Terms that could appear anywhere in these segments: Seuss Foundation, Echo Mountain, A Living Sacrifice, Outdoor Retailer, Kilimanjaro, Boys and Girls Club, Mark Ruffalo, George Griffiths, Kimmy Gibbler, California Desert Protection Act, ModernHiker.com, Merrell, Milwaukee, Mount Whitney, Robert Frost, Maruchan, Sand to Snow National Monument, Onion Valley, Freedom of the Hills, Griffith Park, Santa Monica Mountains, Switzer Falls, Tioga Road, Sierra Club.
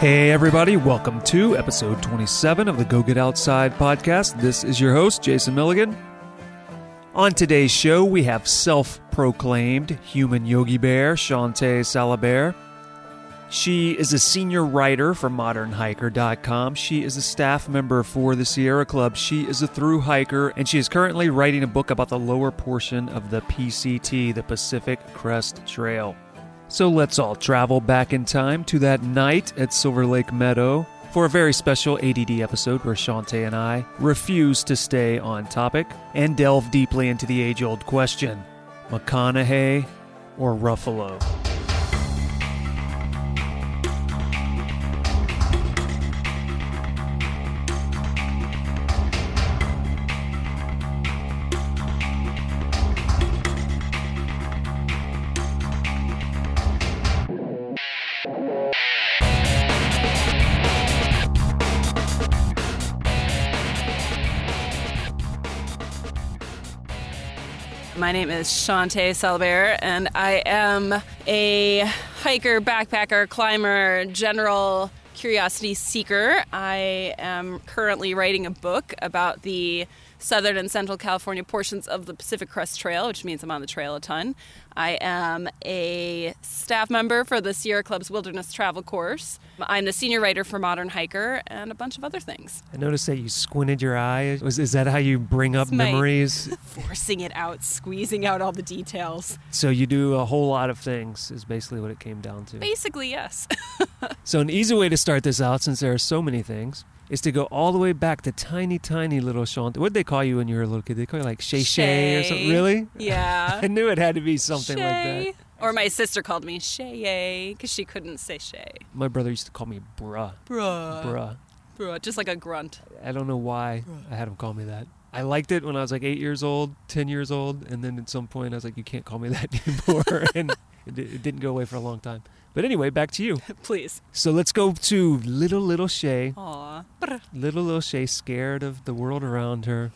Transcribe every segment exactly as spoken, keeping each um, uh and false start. Hey everybody, welcome to episode twenty-seven of the Go Get Outside podcast. This is your host, Jason Milligan. On today's show, we have self-proclaimed human Yogi Bear, Shawnte Salabert. She is a senior writer for Modern Hiker dot com. She is a staff member for the Sierra Club. She is a thru hiker, and she is currently writing a book about the lower portion of the P C T, the Pacific Crest Trail. So let's all travel back in time to that night at Silverlake Meadow for a very special A D D episode where Shawnte and I refuse to stay on topic and delve deeply into the age-old question, McConaughey or Ruffalo? My name is Shawnte Salabert, and I am a hiker, backpacker, climber, general curiosity seeker. I am currently writing a book about the southern and central California portions of the Pacific Crest Trail, which means I'm on the trail a ton. I am a staff member for the Sierra Club's Wilderness Travel Course. I'm the senior writer for Modern Hiker and a bunch of other things. I noticed that you squinted your eye. Was, is that how you bring up memories? Forcing it out, squeezing out all the details. So you do a whole lot of things is basically what it came down to. Basically, yes. So an easy way to start this out, since there are so many things, is to go all the way back to tiny, tiny little Shawnte. What did they call you when you were a little kid? They call you like Shay Shay or something. Really? Yeah. I knew it had to be something Shay. Like that. Or my sister called me Shay because she couldn't say Shay. My brother used to call me Bruh. Bruh. Bruh. Bruh. Just like a grunt. I don't know why bruh. I had him call me that. I liked it when I was like eight years old, ten years old, and then at some point I was like, you can't call me that anymore. And it, it didn't go away for a long time. But anyway, back to you. Please. So let's go to little, little Shay. Aw. Little, little Shay scared of the world around her.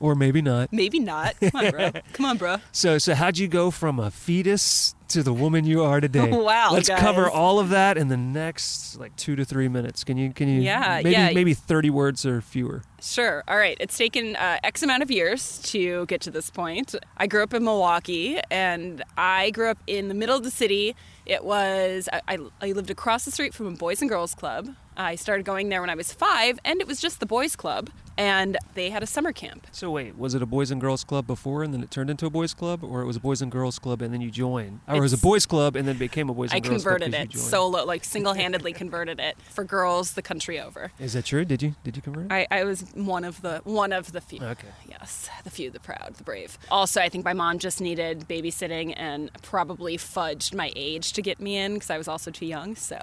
Or maybe not. Maybe not. Come on, bro. Come on, bro. So so how'd you go from a fetus to the woman you are today? Wow, Let's guys. cover all of that in the next, like, two to three minutes. Can you, can you, yeah, maybe, yeah. maybe thirty words or fewer? Sure. All right. It's taken uh, X amount of years to get to this point. I grew up in Milwaukee, and I grew up in the middle of the city. It was, I, I lived across the street from a Boys and Girls Club. I started going there when I was five, and it was just the Boys Club, and they had a summer camp. So wait, was it a Boys and Girls Club before, and then it turned into a Boys Club, or it was a Boys and Girls Club, and then you joined? Or it's, it was a Boys Club, and then became a Boys and I Girls Club? I converted it solo, like single-handedly converted it for girls the country over. Is that true? Did you Did you convert it? I, I was one of the one of the few. Okay. Yes, the few, the proud, the brave. Also, I think my mom just needed babysitting and probably fudged my age to get me in, because I was also too young, so...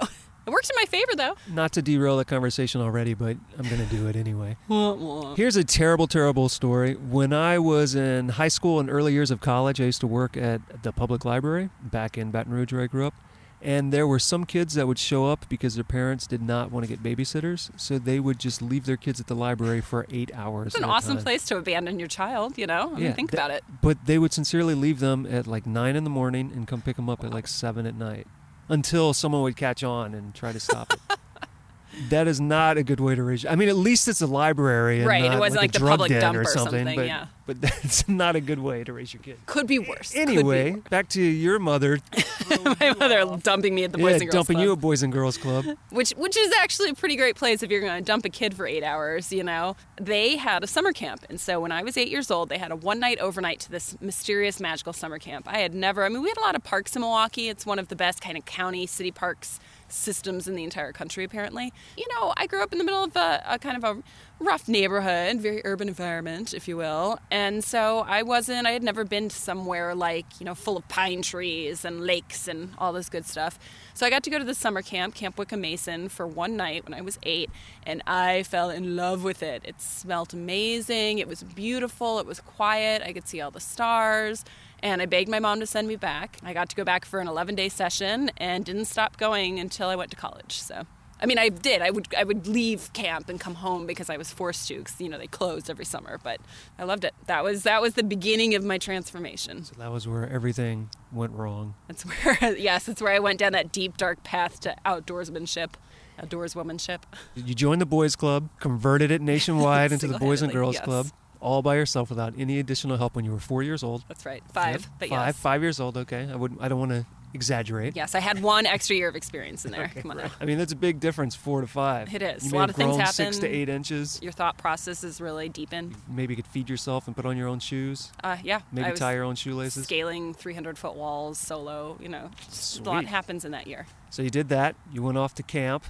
It works in my favor, though. Not to derail the conversation already, but I'm going to do it anyway. Here's a terrible, terrible story. When I was in high school and early years of college, I used to work at the public library back in Baton Rouge, where I grew up. And there were some kids that would show up because their parents did not want to get babysitters, so they would just leave their kids at the library for eight hours. It's an awesome time. Place to abandon your child, you know? I mean, yeah, think th- about it. But they would sincerely leave them at like nine in the morning and come pick them up wow. at like seven at night. Until someone would catch on and try to stop it. That is not a good way to raise. I mean, at least it's a library, and right? Not it wasn't like, like a the drug public den dump or something. Or something but, yeah. but that's not a good way to raise your kid. Could be worse. Anyway, be worse. Back to your mother. My mother off. dumping me at the Boys yeah, and Girls dumping Club. dumping you at Boys and Girls Club. which which is actually a pretty great place if you're going to dump a kid for eight hours. You know, they had a summer camp, and so when I was eight years old, they had a one night overnight to this mysterious, magical summer camp. I had never. I mean, we had a lot of parks in Milwaukee. It's one of the best kind of county city parks. Systems in the entire country, apparently. You know, I grew up in the middle of a, a kind of a rough neighborhood, very urban environment, if you will. And so I wasn't, I had never been to somewhere like, you know, full of pine trees and lakes and all this good stuff. So I got to go to the summer camp, Camp Wicca-Mason, for one night when I was eight, and I fell in love with it. It smelled amazing. It was beautiful. It was quiet. I could see all the stars. And I begged my mom to send me back. I got to go back for an eleven-day session and didn't stop going until I went to college. So I mean, I did. I would I would leave camp and come home because I was forced to, because, you know, they closed every summer. But I loved it. That was that was the beginning of my transformation. So that was where everything went wrong. That's where, yes, that's where I went down that deep, dark path to outdoorsmanship, outdoorswomanship. You joined the Boys Club, converted it nationwide into the Boys and Girls yes. Club, all by yourself without any additional help when you were four years old. That's right, five. Yep. But five, yes, five years old. Okay, I would I don't want to exaggerate. Yes, I had one extra year of experience in there. Okay, come on right. I mean, that's a big difference, four to five. It is. You a lot of things happen. Six to eight inches. Your thought process is really deepened. You maybe could feed yourself and put on your own shoes. Uh, yeah. Maybe tie your own shoelaces. Scaling three hundred foot walls solo. You know, Sweet. A lot happens in that year. So you did that. You went off to camp.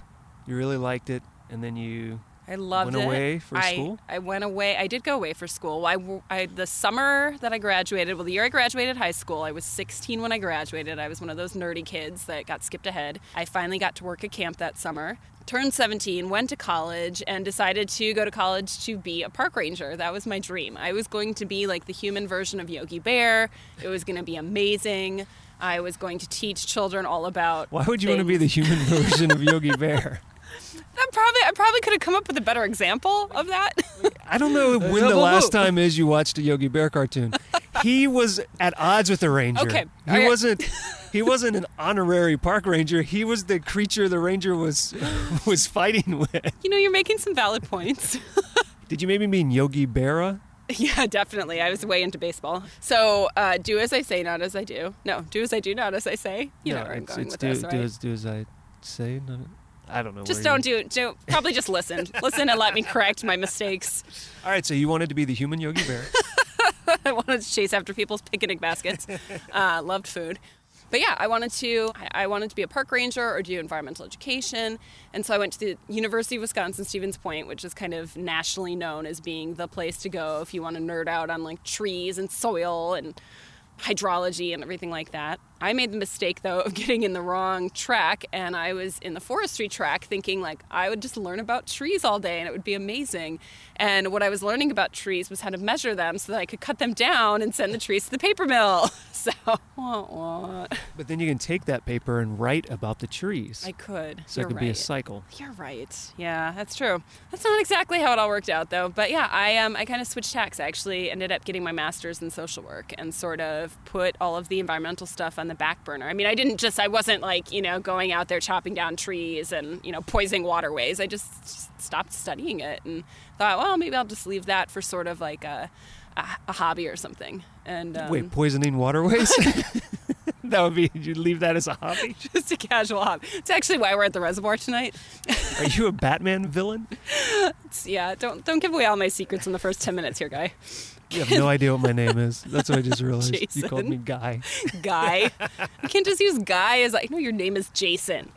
You really liked it, and then you. I loved it. Went away it. for I, school? I went away. I did go away for school. I, I, the summer that I graduated, well, the year I graduated high school, I was sixteen when I graduated. I was one of those nerdy kids that got skipped ahead. I finally got to work at camp that summer, turned seventeen, went to college, and decided to go to college to be a park ranger. That was my dream. I was going to be like the human version of Yogi Bear. It was going to be amazing. I was going to teach children all about Why would you things. want to be the human version of Yogi Bear? I probably, I probably could have come up with a better example of that. I don't know when the last time is you watched a Yogi Bear cartoon. He was at odds with the ranger. Okay. He right. wasn't. He wasn't an honorary park ranger. He was the creature the ranger was was fighting with. You know, you're making some valid points. Did you maybe mean Yogi Berra? Yeah, definitely. I was way into baseball. So uh, do as I say, not as I do. No, do as I do, not as I say. You no, know where I'm going with do, this, right? Do as, do as I say, not as I don't know. Just don't do it. Do, probably just listen. Listen and let me correct my mistakes. All right, so you wanted to be the human Yogi Bear. I wanted to chase after people's picnic baskets. Uh, loved food. But yeah, I wanted to I wanted to be a park ranger or do environmental education. And so I went to the University of Wisconsin-Stevens Point, which is kind of nationally known as being the place to go if you want to nerd out on like trees and soil and hydrology and everything like that. I made the mistake, though, of getting in the wrong track, and I was in the forestry track thinking, like, I would just learn about trees all day, and it would be amazing. And what I was learning about trees was how to measure them so that I could cut them down and send the trees to the paper mill. So, wah, wah. But then you can take that paper and write about the trees. I could. So You're it could right. be a cycle. You're right. Yeah, that's true. That's not exactly how it all worked out, though. But, yeah, I um, I kind of switched tacks. I actually ended up getting my master's in social work and sort of put all of the environmental stuff on the back burner. I mean, I didn't just, I wasn't like, you know, going out there chopping down trees and, you know, poisoning waterways. I just, just stopped studying it and thought, well, maybe I'll just leave that for sort of like a, a, a hobby or something. And um, Wait, poisoning waterways? That would be, you'd leave that as a hobby? Just a casual hobby. It's actually why we're at the reservoir tonight. Are you a Batman villain? It's, yeah, don't don't give away all my secrets in the first ten minutes here, guy. You have no idea what my name is. That's what I just realized. Jason. You called me Guy. Guy? I can't just use Guy as, I know your name is Jason.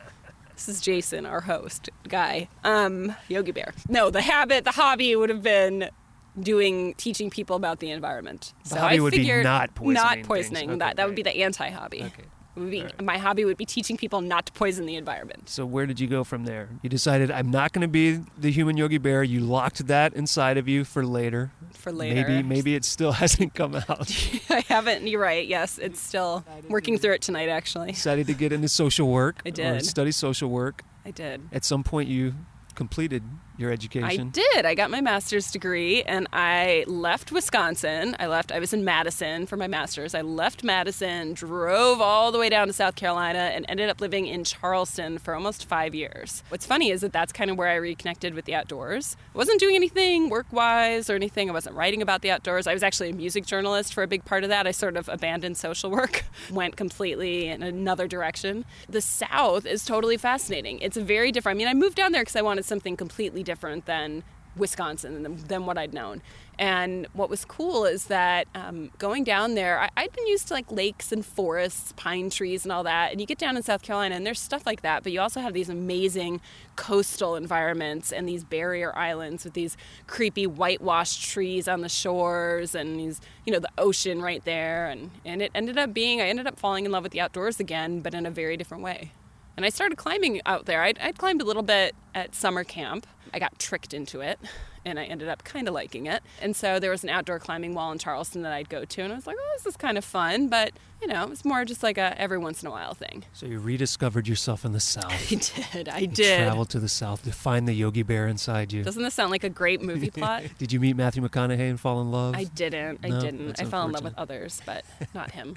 This is Jason, our host, Guy. Um, Yogi Bear. No, the habit, the hobby would have been doing, teaching people about the environment. The so hobby I would be not poisoning. Not poisoning. Okay, that that right. would be the anti-hobby. Okay. Be, right. My hobby would be teaching people not to poison the environment. So where did you go from there? You decided, I'm not going to be the human Yogi Bear. You locked that inside of you for later. For later. Maybe maybe it still hasn't come out. I haven't. You're right. Yes, it's still working through it tonight, actually. Decided to get into social work. I did. Study social work. I did. At some point, you completed your education. I did. I got my master's degree and I left Wisconsin. I left, I was in Madison for my master's. I left Madison, drove all the way down to South Carolina and ended up living in Charleston for almost five years. What's funny is that that's kind of where I reconnected with the outdoors. I wasn't doing anything work-wise or anything. I wasn't writing about the outdoors. I was actually a music journalist for a big part of that. I sort of abandoned social work, went completely in another direction. The South is totally fascinating. It's very different. I mean, I moved down there because I wanted something completely different than Wisconsin, than, than what I'd known. And what was cool is that um, going down there, I, I'd been used to like lakes and forests, pine trees and all that. And you get down in South Carolina and there's stuff like that, but you also have these amazing coastal environments and these barrier islands with these creepy whitewashed trees on the shores and these, you know, the ocean right there. And, and it ended up being, I ended up falling in love with the outdoors again, but in a very different way. And I started climbing out there. I'd, I'd climbed a little bit at summer camp. I got tricked into it, and I ended up kind of liking it. And so there was an outdoor climbing wall in Charleston that I'd go to, and I was like, oh, this is kind of fun. But, you know, it was more just like a every once in a while thing. So you rediscovered yourself in the South. I did. I you did. Traveled to the South to find the Yogi Bear inside you. Doesn't this sound like a great movie plot? Did you meet Matthew McConaughey and fall in love? I didn't. I no, didn't. I fell in love with others, but not him.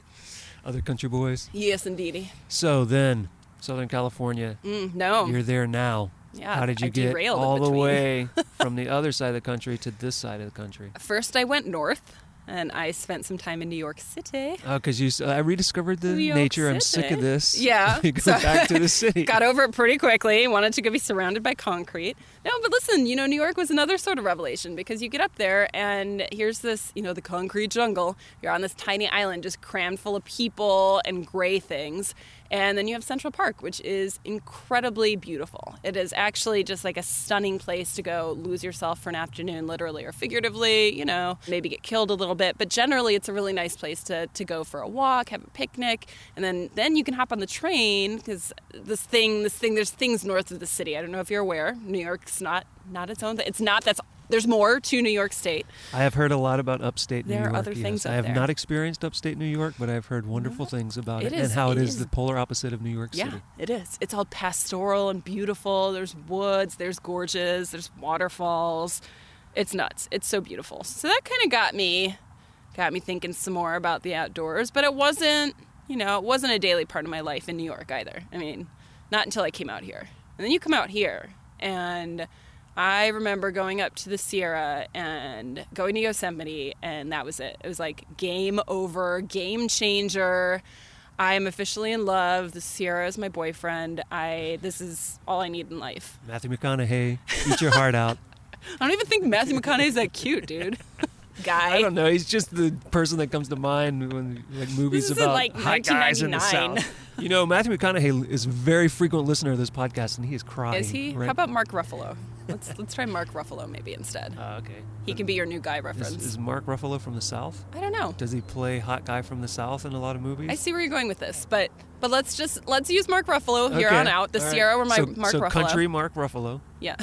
Other country boys? Yes, indeedy. So then, Southern California. Mm, no. You're there now. Yeah, how did you I get all the way from the other side of the country to this side of the country? First, I went north, and I spent some time in New York City. Oh, because you uh, I rediscovered the New nature. York I'm sick of this. Yeah. Go so back to the city. Got over it pretty quickly. Wanted to go be surrounded by concrete. No, but listen, you know, New York was another sort of revelation, because you get up there, and here's this, you know, the concrete jungle. You're on this tiny island just crammed full of people and gray things. And then you have Central Park, which is incredibly beautiful. It is actually just like a stunning place to go lose yourself for an afternoon, literally or figuratively, you know, maybe get killed a little bit. But generally, it's a really nice place to, to go for a walk, have a picnic. And then, then you can hop on the train, because this thing, this thing, there's things north of the city. I don't know if you're aware. New York's not, not its own thing. It's not, that's There's more to New York State. I have heard a lot about upstate New York. There are other yes. things up there. I have not experienced upstate New York, but I've heard wonderful well, things about it, it is, and how it, it is, is the polar opposite of New York yeah, City. Yeah, it is. It's all pastoral and beautiful. There's woods, there's gorges, there's waterfalls. It's nuts. It's so beautiful. So that kind of got me, got me thinking some more about the outdoors. But it wasn't, you know, it wasn't a daily part of my life in New York either. I mean, not until I came out here. And then you come out here, and I remember going up to the Sierra and going to Yosemite, and that was it. It was like game over, game changer. I am officially in love. The Sierra is my boyfriend. I this is all I need in life. Matthew McConaughey, eat your heart out. I don't even think Matthew McConaughey's that cute, dude. Guy. I don't know. He's just the person that comes to mind when like movies about like hot guys in the South. You know, Matthew McConaughey is a very frequent listener of this podcast, and he is crying. Is he? Right? How about Mark Ruffalo? Let's let's try Mark Ruffalo maybe instead. Uh, okay. He can be your new guy reference. Is, is Mark Ruffalo from the South? I don't know. Does he play hot guy from the South in a lot of movies? I see where you're going with this, but but let's just let's use Mark Ruffalo okay. here on out. The All Sierra right. were my so, Mark so Ruffalo. So country Mark Ruffalo. Yeah,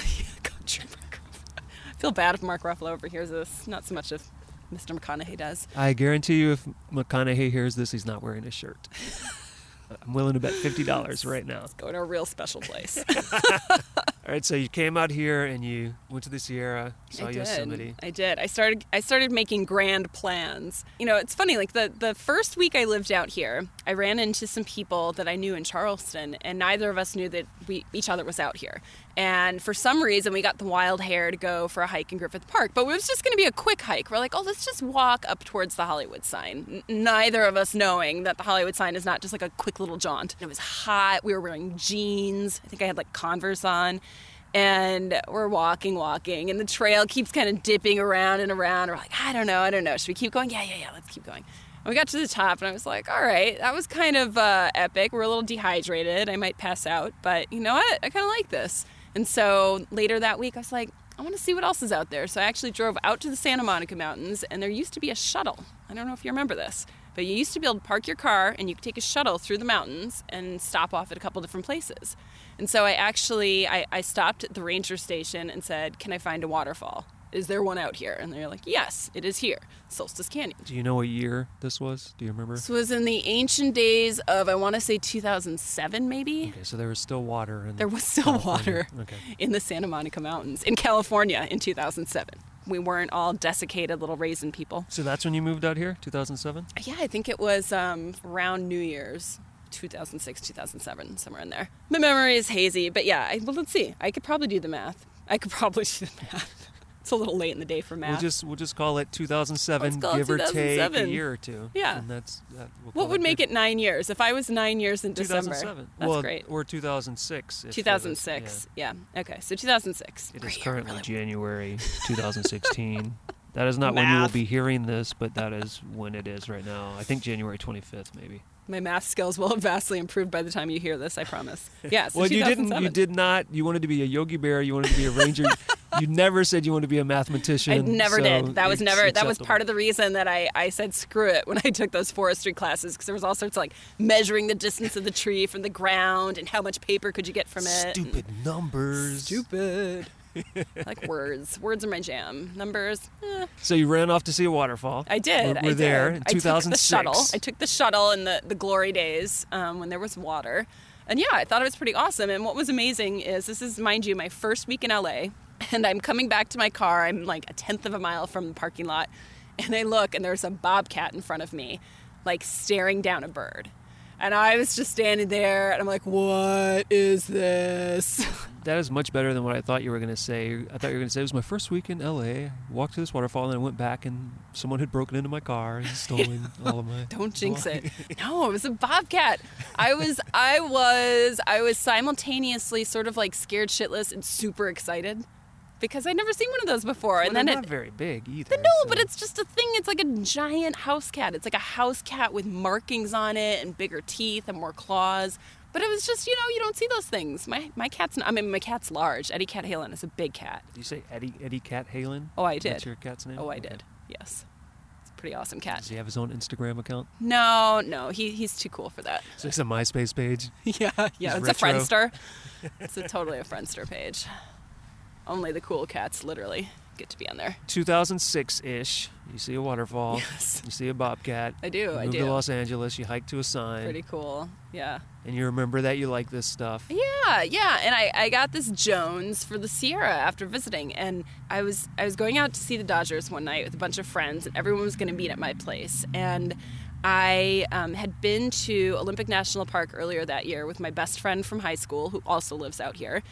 country Mark Ruffalo. I feel bad if Mark Ruffalo overhears this. Not so much if Mister McConaughey does. I guarantee you, if McConaughey hears this, he's not wearing a shirt. I'm willing to bet fifty dollars right now. Let's go to a real special place. All right, so you came out here and you went to the Sierra, saw I did. Yosemite. I did. I started I started making grand plans. You know, it's funny, like the, the first week I lived out here, I ran into some people that I knew in Charleston, and neither of us knew that we each other was out here. And for some reason, we got the wild hair to go for a hike in Griffith Park. But it was just going to be a quick hike. We're like, oh, let's just walk up towards the Hollywood sign. N- neither of us knowing that the Hollywood sign is not just like a quick little jaunt. It was hot. We were wearing jeans. I think I had like Converse on. And we're walking, walking. And the trail keeps kind of dipping around and around. We're like, I don't know. I don't know. Should we keep going? Yeah, yeah, yeah. Let's keep going. And we got to the top, and I was like, all right, that was kind of uh, epic. We're a little dehydrated. I might pass out. But you know what? I kind of like this. And so later that week, I was like, I want to see what else is out there. So I actually drove out to the Santa Monica Mountains, and there used to be a shuttle. I don't know if you remember this, but you used to be able to park your car, and you could take a shuttle through the mountains and stop off at a couple different places. And so I actually, I, I stopped at the ranger station and said, can I find a waterfall? Is there one out here? And they're like, yes, it is here, Solstice Canyon. Do you know what year this was? Do you remember? This was in the ancient days of, I want to say two thousand seven, maybe. Okay, so there was still water. In there was still California. water okay. in the Santa Monica Mountains in California in two thousand seven. We weren't all desiccated little raisin people. So that's when you moved out here, two thousand seven? Yeah, I think it was um, around New Year's. two thousand six, two thousand seven, somewhere in there. My memory is hazy, but yeah, I, well, let's see. I could probably do the math. I could probably do the math. It's a little late in the day for math. We'll just we'll just call it two thousand seven, call give it two thousand seven. Or take a year or two. Yeah. And that's that, we'll what would it make good. It nine years? If I was nine years in December, that's well, great. Or two thousand six. two thousand six, yeah. yeah. Okay, so two thousand six. It is currently really January two thousand sixteen. That is not math. When you will be hearing this, but that is when it is right now. I think January twenty-fifth, maybe. My math skills will have vastly improved by the time you hear this, I promise. Yes. Yeah, so well, you didn't. You did not. You wanted to be a Yogi Bear. You wanted to be a ranger. You never said you wanted to be a mathematician. I never so did. That was never. Acceptable. That was part of the reason that I, I said screw it when I took those forestry classes, because there was all sorts of like measuring the distance of the tree from the ground and how much paper could you get from it. Stupid and numbers. Stupid. I like words. Words are my jam. Numbers. Eh. So you ran off to see a waterfall. I did. We're, we're I did. there in two thousand six. I took the shuttle. I took the shuttle in the, the glory days um, when there was water. And yeah, I thought it was pretty awesome. And what was amazing is this is, mind you, my first week in L A. And I'm coming back to my car. I'm like a tenth of a mile from the parking lot. And I look, and there's a bobcat in front of me, like staring down a bird. And I was just standing there, and I'm like, what is this? That is much better than what I thought you were going to say. I thought you were going to say, it was my first week in L A. I walked to this waterfall, and I went back, and someone had broken into my car and stolen all of my... Don't jinx it. No, it was a bobcat. I was, I was, I was simultaneously sort of like scared shitless and super excited, because I'd never seen one of those before. Well, and then they're not it, very big either. No, so. But it's just a thing. It's like a giant house cat. It's like a house cat with markings on it and bigger teeth and more claws. But it was just, you know, you don't see those things. My my cat's not, I mean, my cat's large. Eddie Cat Halen is a big cat. Did you say Eddie Eddie Cat Halen? Oh, I did. That's your cat's name? Oh, I okay. did. Yes. It's a pretty awesome cat. Does he have his own Instagram account? No, no. He He's too cool for that. So it's a MySpace page? Yeah, yeah. He's it's retro. a Friendster. It's a totally a Friendster page. Only the cool cats, literally, get to be on there. two thousand six-ish, you see a waterfall. Yes. You see a bobcat. I do, you I do. You move to Los Angeles, you hike to a sign. Pretty cool, yeah. And you remember that you like this stuff. Yeah, yeah, and I, I got this Jones for the Sierra after visiting, and I was I was going out to see the Dodgers one night with a bunch of friends, and everyone was going to meet at my place, and... I um, had been to Olympic National Park earlier that year with my best friend from high school, who also lives out here,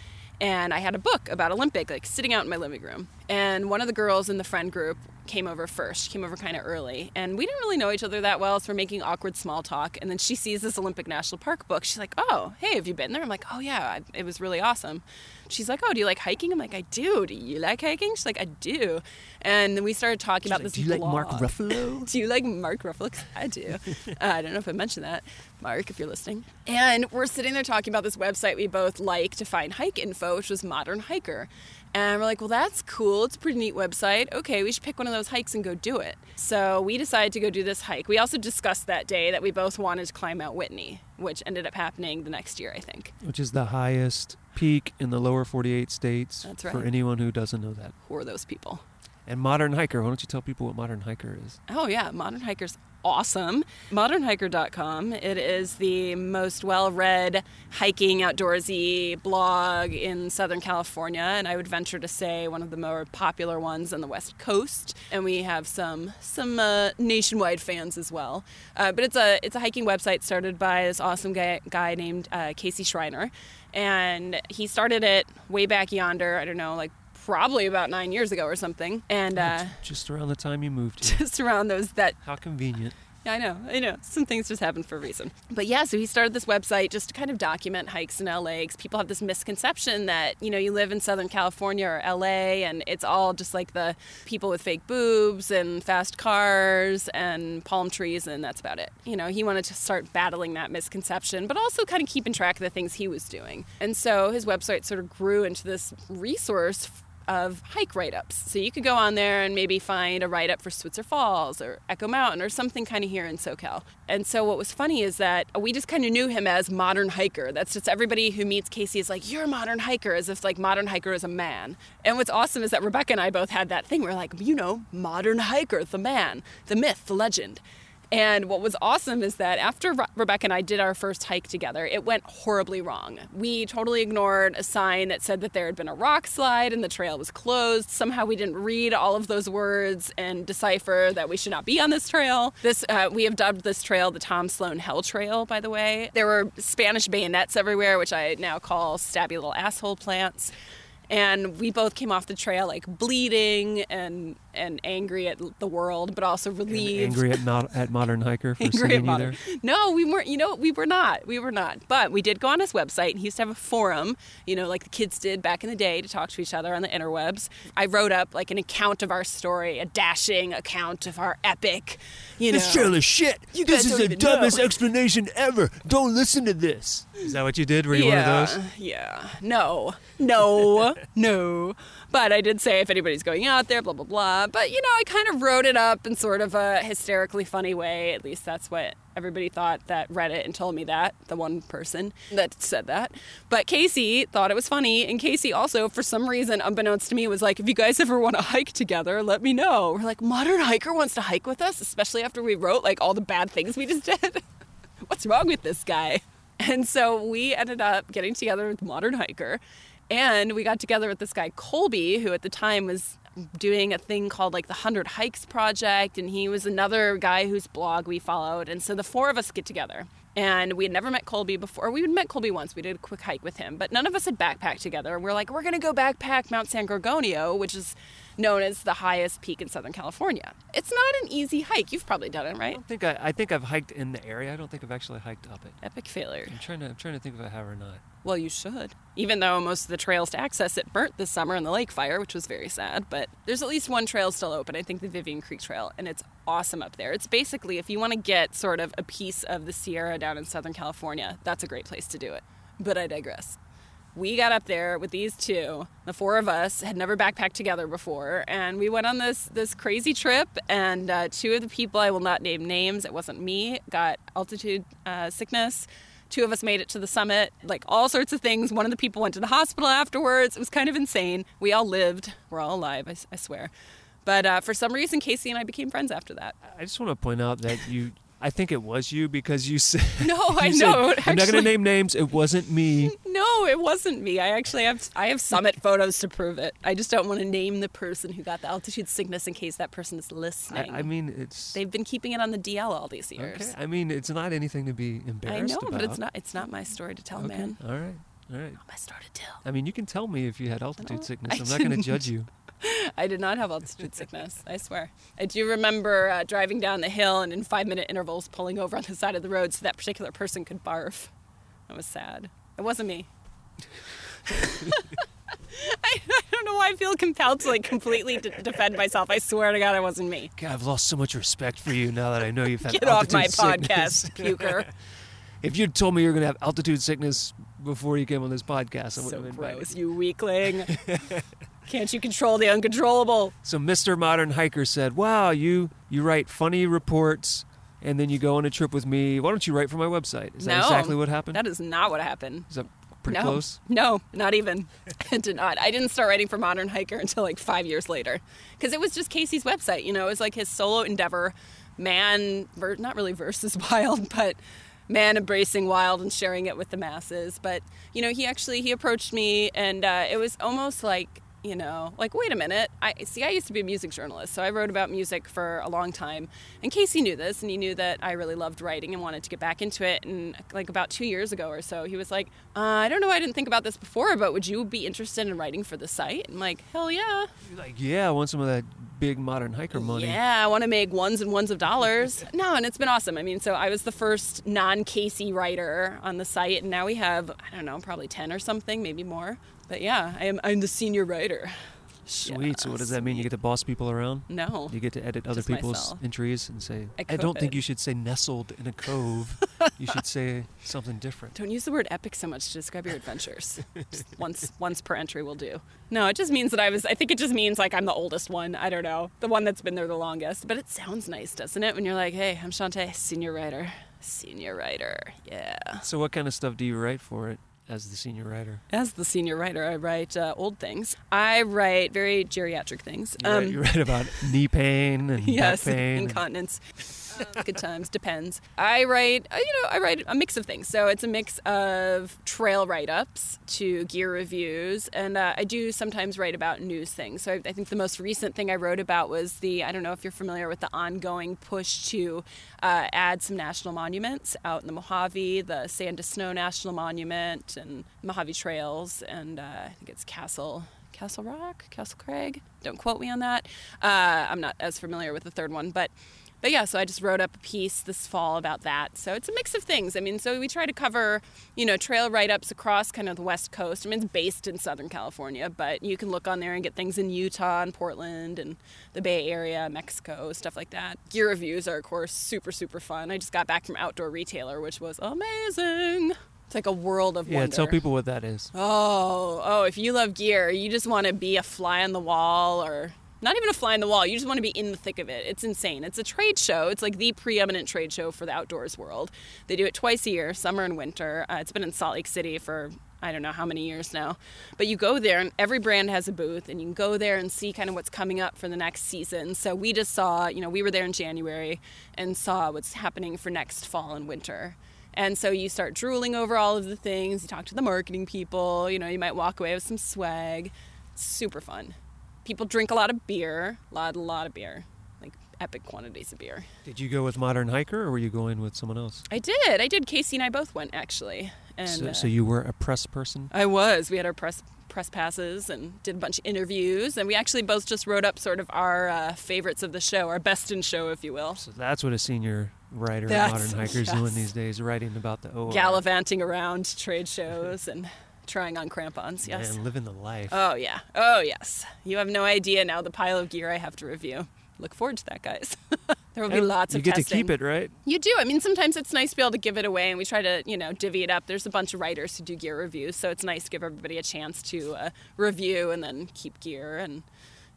and I had a book about Olympic, like sitting out in my living room. And one of the girls in the friend group came over first. She came over kind of early, and we didn't really know each other that well, so we're making awkward small talk. And then she sees this Olympic National Park book. She's like, "Oh, hey, have you been there?" I'm like, "Oh yeah, it was really awesome." She's like, "Oh, do you like hiking?" I'm like, "I do. Do you like hiking?" She's like, "I do." And then we started talking She's about like, this. Do you blog. like Mark Ruffalo? Do you like Mark Ruffalo? 'Cause I do. uh, I don't know if I mentioned that, Mark, if you're listening. And we're sitting there talking about this website we both like to find hike info, which was Modern Hiker. And we're like, well, that's cool. It's a pretty neat website. Okay, we should pick one of those hikes and go do it. So we decided to go do this hike. We also discussed that day that we both wanted to climb Mount Whitney, which ended up happening the next year, I think. Which is the highest peak in the lower forty-eight states. That's right. For anyone who doesn't know that. Who are those people? And Modern Hiker. Why don't you tell people what Modern Hiker is? Oh, yeah. Modern Hiker's awesome. Modern Hiker dot com. It is the most well-read hiking, outdoorsy blog in Southern California, and I would venture to say one of the more popular ones on the West Coast. And we have some some uh, nationwide fans as well. Uh, but it's a it's a hiking website started by this awesome guy, guy named uh, Casey Schreiner, and he started it way back yonder. I don't know, like. Probably about nine years ago or something, and uh, just around the time you moved here. Just around those that. How convenient. Yeah, I know. I know. Some things just happen for a reason. But yeah, so he started this website just to kind of document hikes in L A. Because people have this misconception that, you know, you live in Southern California or L A and it's all just like the people with fake boobs and fast cars and palm trees and that's about it. You know, he wanted to start battling that misconception, but also kind of keeping track of the things he was doing. And so his website sort of grew into this resource of hike write-ups. So you could go on there and maybe find a write-up for Switzer Falls or Echo Mountain or something kind of here in SoCal. And so what was funny is that we just kind of knew him as Modern Hiker. That's just everybody who meets Casey is like, you're a Modern Hiker, as if like Modern Hiker is a man. And what's awesome is that Rebecca and I both had that thing. We're like, you know, Modern Hiker, the man, the myth, the legend. And what was awesome is that after Re- Rebecca and I did our first hike together, it went horribly wrong. We totally ignored a sign that said that there had been a rock slide and the trail was closed. Somehow we didn't read all of those words and decipher that we should not be on this trail. This uh, we have dubbed this trail the Tom Sloan Hell Trail, by the way. There were Spanish bayonets everywhere, which I now call stabby little asshole plants. And we both came off the trail like bleeding and and angry at the world, but also relieved. And angry at not at Modern Hiker for seeing you there? No, we weren't. You know, we were not. We were not. But we did go on his website, and he used to have a forum, you know, like the kids did back in the day, to talk to each other on the interwebs. I wrote up like an account of our story, a dashing account of our epic. You know, this trail is shit. You guys this is the dumbest know. explanation ever. Don't listen to this. Is that what you did? Were you yeah, one of those? Yeah. No. No. No. But I did say, if anybody's going out there, blah, blah, blah. But, you know, I kind of wrote it up in sort of a hysterically funny way. At least that's what everybody thought that read it and told me that, the one person that said that. But Casey thought it was funny. And Casey also, for some reason, unbeknownst to me, was like, if you guys ever want to hike together, let me know. We're like, Modern Hiker wants to hike with us, especially after we wrote, like, all the bad things we just did. What's wrong with this guy? And so we ended up getting together with Modern Hiker. And we got together with this guy, Colby, who at the time was doing a thing called like the one hundred Hikes Project. And he was another guy whose blog we followed. And so the four of us get together. And we had never met Colby before. We had met Colby once. We did a quick hike with him. But none of us had backpacked together. And we we're like, we're going to go backpack Mount San Gorgonio, which is known as the highest peak in Southern California. It's not an easy hike. You've probably done it, right? I don't think I, I think I've hiked in the area. I don't think I've actually hiked up it. Epic failure. I'm trying to I'm trying to think if I have or not. Well, you should. Even though most of the trails to access it burnt this summer in the lake fire, which was very sad. But there's at least one trail still open, I think the Vivian Creek Trail, and it's awesome up there. It's basically, if you want to get sort of a piece of the Sierra down in Southern California, that's a great place to do it. But I digress. We got up there with these two. The four of us had never backpacked together before, and we went on this this crazy trip, and uh, two of the people, I will not name names, it wasn't me, got altitude uh, sickness. Two of us made it to the summit, like all sorts of things. One of the people went to the hospital afterwards. It was kind of insane. We all lived. We're all alive, I, I swear. But uh, for some reason, Casey and I became friends after that. I just want to point out that you... I think it was you because you said... No, you I said, know. Actually, I'm not going to name names. It wasn't me. No, it wasn't me. I actually have I have summit photos to prove it. I just don't want to name the person who got the altitude sickness in case that person is listening. I, I mean, it's... They've been keeping it on the D L all these years. Okay. I mean, it's not anything to be embarrassed about. I know, about. but it's not It's not my story to tell, okay. man. All right. All right. Not my story to tell. I mean, you can tell me if you had altitude no, sickness. I'm I not going to judge you. I did not have altitude sickness, I swear. I do remember uh, driving down the hill and in five-minute intervals pulling over on the side of the road so that particular person could barf. That was sad. It wasn't me. I, I don't know why I feel compelled to like completely d- defend myself. I swear to God, it wasn't me. God, I've lost so much respect for you now that I know you've had Get altitude sickness. Get off my sickness. Podcast, puker. If you'd told me you were going to have altitude sickness before you came on this podcast, I wouldn't have invited you. So gross, you weakling. Can't you control the uncontrollable? So Mister Modern Hiker said, wow, you, you write funny reports, and then you go on a trip with me. Why don't you write for my website? Is no, that exactly what happened? That is not what happened. Is that pretty no. close? No, not even. I did not. I didn't start writing for Modern Hiker until like five years later. Because it was just Casey's website. You know, it was like his solo endeavor, man, ver- not really versus wild, but... man embracing wild and sharing it with the masses. But, you know, he actually, he approached me and uh, it was almost like, you know, like, wait a minute. I see, I used to be a music journalist, so I wrote about music for a long time. And Casey knew this, and he knew that I really loved writing and wanted to get back into it. And like about two years ago or so, he was like, uh, I don't know why I didn't think about this before, but would you be interested in writing for the site? I'm like, hell yeah. You're like, yeah, I want some of that big Modern Hiker money. Yeah, I want to make ones and ones of dollars. No, and it's been awesome. I mean, so I was the first non-Casey writer on the site, and now we have, I don't know, probably ten or something, maybe more. But yeah, I am, I'm the senior writer. Sweet. Yeah, so what does sweet. that mean? You get to boss people around? No. You get to edit other people's myself. entries and say, I, I don't think you should say nestled in a cove. You should say something different. Don't use the word epic so much to describe your adventures. Just once once per entry will do. No, it just means that I was, I think it just means like I'm the oldest one. I don't know. The one that's been there the longest. But it sounds nice, doesn't it? When you're like, hey, I'm Shawnte, senior writer. Senior writer. Yeah. So what kind of stuff do you write for it? As the senior writer. As the senior writer, I write uh, old things. I write very geriatric things. You, um, write, you write about knee pain and yes, back pain. Yes, incontinence. good times, depends. I write, you know, I write a mix of things. So it's a mix of trail write-ups to gear reviews, and uh, I do sometimes write about news things. So I, I think the most recent thing I wrote about was the, I don't know if you're familiar with the ongoing push to uh, add some national monuments out in the Mojave, the Sand to Snow National Monument and Mojave Trails, and uh, I think it's Castle... Castle Rock, Castle Craig. Don't quote me on that. Uh, I'm not as familiar with the third one, but but yeah, so I just wrote up a piece this fall about that. So it's a mix of things. I mean, so we try to cover, you know, trail write-ups across kind of the West Coast. I mean, it's based in Southern California, but you can look on there and get things in Utah and Portland and the Bay Area, Mexico, stuff like that. Gear reviews are, of course, super, super fun. I just got back from Outdoor Retailer, which was amazing. It's like a world of wonder. Yeah, tell people what that is. Oh, oh, if you love gear, you just want to be a fly on the wall, or not even a fly on the wall. You just want to be in the thick of it. It's insane. It's a trade show. It's like the preeminent trade show for the outdoors world. They do it twice a year, summer and winter. Uh, it's been in Salt Lake City for I don't know how many years now. But you go there and every brand has a booth, and you can go there and see kind of what's coming up for the next season. So we just saw, you know, we were there in January and saw what's happening for next fall and winter. And so you start drooling over all of the things. You talk to the marketing people. You know, you might walk away with some swag. It's super fun. People drink a lot of beer, a lot, a lot of beer, like epic quantities of beer. Did you go with Modern Hiker, or were you going with someone else? I did. I did. Casey and I both went, actually. And so, uh, so you were a press person? I was. We had our press press passes and did a bunch of interviews, and we actually both just wrote up sort of our uh, favorites of the show, our best in show, if you will. So that's what a senior writer at Modern Hiker's yes. doing these days, writing about the O R. Gallivanting around trade shows and trying on crampons, yes. And living the life. Oh, yeah. Oh, yes. You have no idea now the pile of gear I have to review. Look forward to that, guys. There will be and lots of testing. You get testing. to keep it, right? You do. I mean, sometimes it's nice to be able to give it away, and we try to, you know, divvy it up. There's a bunch of writers who do gear reviews, so it's nice to give everybody a chance to uh, review and then keep gear. And,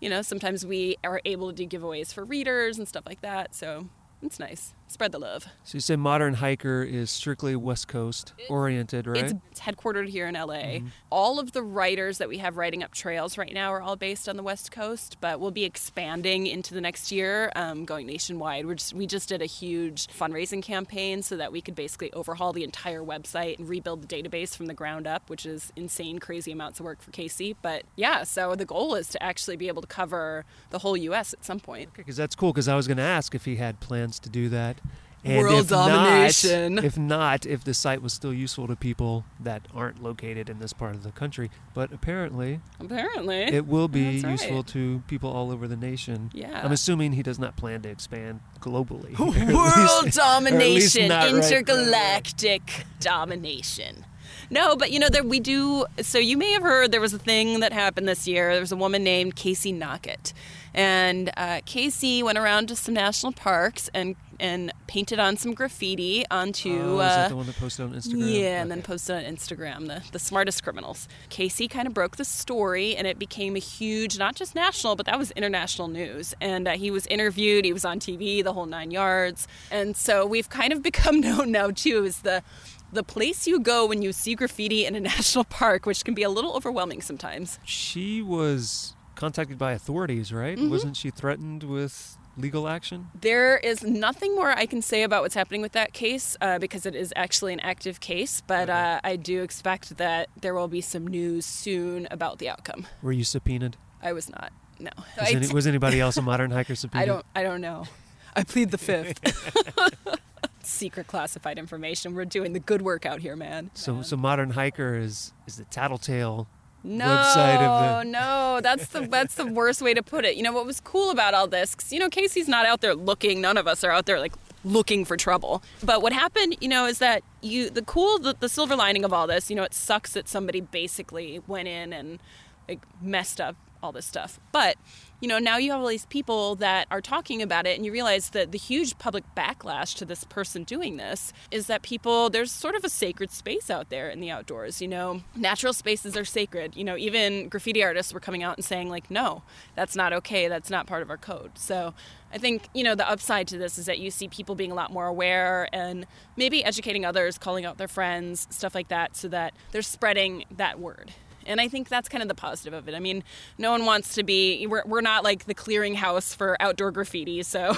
you know, sometimes we are able to do giveaways for readers and stuff like that, so it's nice. Spread the love. So you say Modern Hiker is strictly West Coast it, oriented, right? It's, it's headquartered here in L A. Mm-hmm. All of the writers that we have writing up trails right now are all based on the West Coast, but we'll be expanding into the next year, um, going nationwide. We're just, we just did a huge fundraising campaign so that we could basically overhaul the entire website and rebuild the database from the ground up, which is insane, crazy amounts of work for Casey. But yeah, so the goal is to actually be able to cover the whole U S at some point. Okay, because that's cool, because I was going to ask if he had plans to do that. And World if domination. Not, if not, if the site was still useful to people that aren't located in this part of the country. But apparently, apparently it will be That's useful right. to people all over the nation. Yeah. I'm assuming he does not plan to expand globally. World least, domination, intergalactic right. domination. No, but, you know, there, we do. So you may have heard there was a thing that happened this year. There was a woman named Casey Knockett. And uh, Casey went around to some national parks and and painted on some graffiti onto... Oh, uh, is that the one that posted on Instagram? Yeah, okay. And then posted on Instagram, the, the smartest criminals. Casey kind of broke the story, and it became a huge, not just national, but that was international news. And uh, he was interviewed, he was on T V, the whole nine yards. And so we've kind of become known now, too, as the... the place you go when you see graffiti in a national park, which can be a little overwhelming sometimes. She was contacted by authorities, right? Mm-hmm. Wasn't she threatened with legal action? There is nothing more I can say about what's happening with that case uh, because it is actually an active case, but okay. uh, I do expect that there will be some news soon about the outcome. Were you subpoenaed? I was not, no. Was, any, was anybody else a Modern Hiker subpoenaed? I don't, I don't know. I plead the fifth. Secret classified information. We're doing the good work out here, man. So, so Modern Hiker is is the tattletale no, website of the. No, no, that's the that's the worst way to put it. You know what was cool about all this? Because you know Casey's not out there looking. None of us are out there like looking for trouble. But what happened, you know, is that you the cool the, the silver lining of all this. You know, it sucks that somebody basically went in and like messed up all this stuff, but. You know, now you have all these people that are talking about it, and you realize that the huge public backlash to this person doing this is that people, there's sort of a sacred space out there in the outdoors. You know, natural spaces are sacred. You know, even graffiti artists were coming out and saying, like, no, that's not okay. That's not part of our code. So I think, you know, the upside to this is that you see people being a lot more aware and maybe educating others, calling out their friends, stuff like that, so that they're spreading that word. And I think that's kind of the positive of it. I mean, no one wants to be, we're, we're not like the clearinghouse for outdoor graffiti. So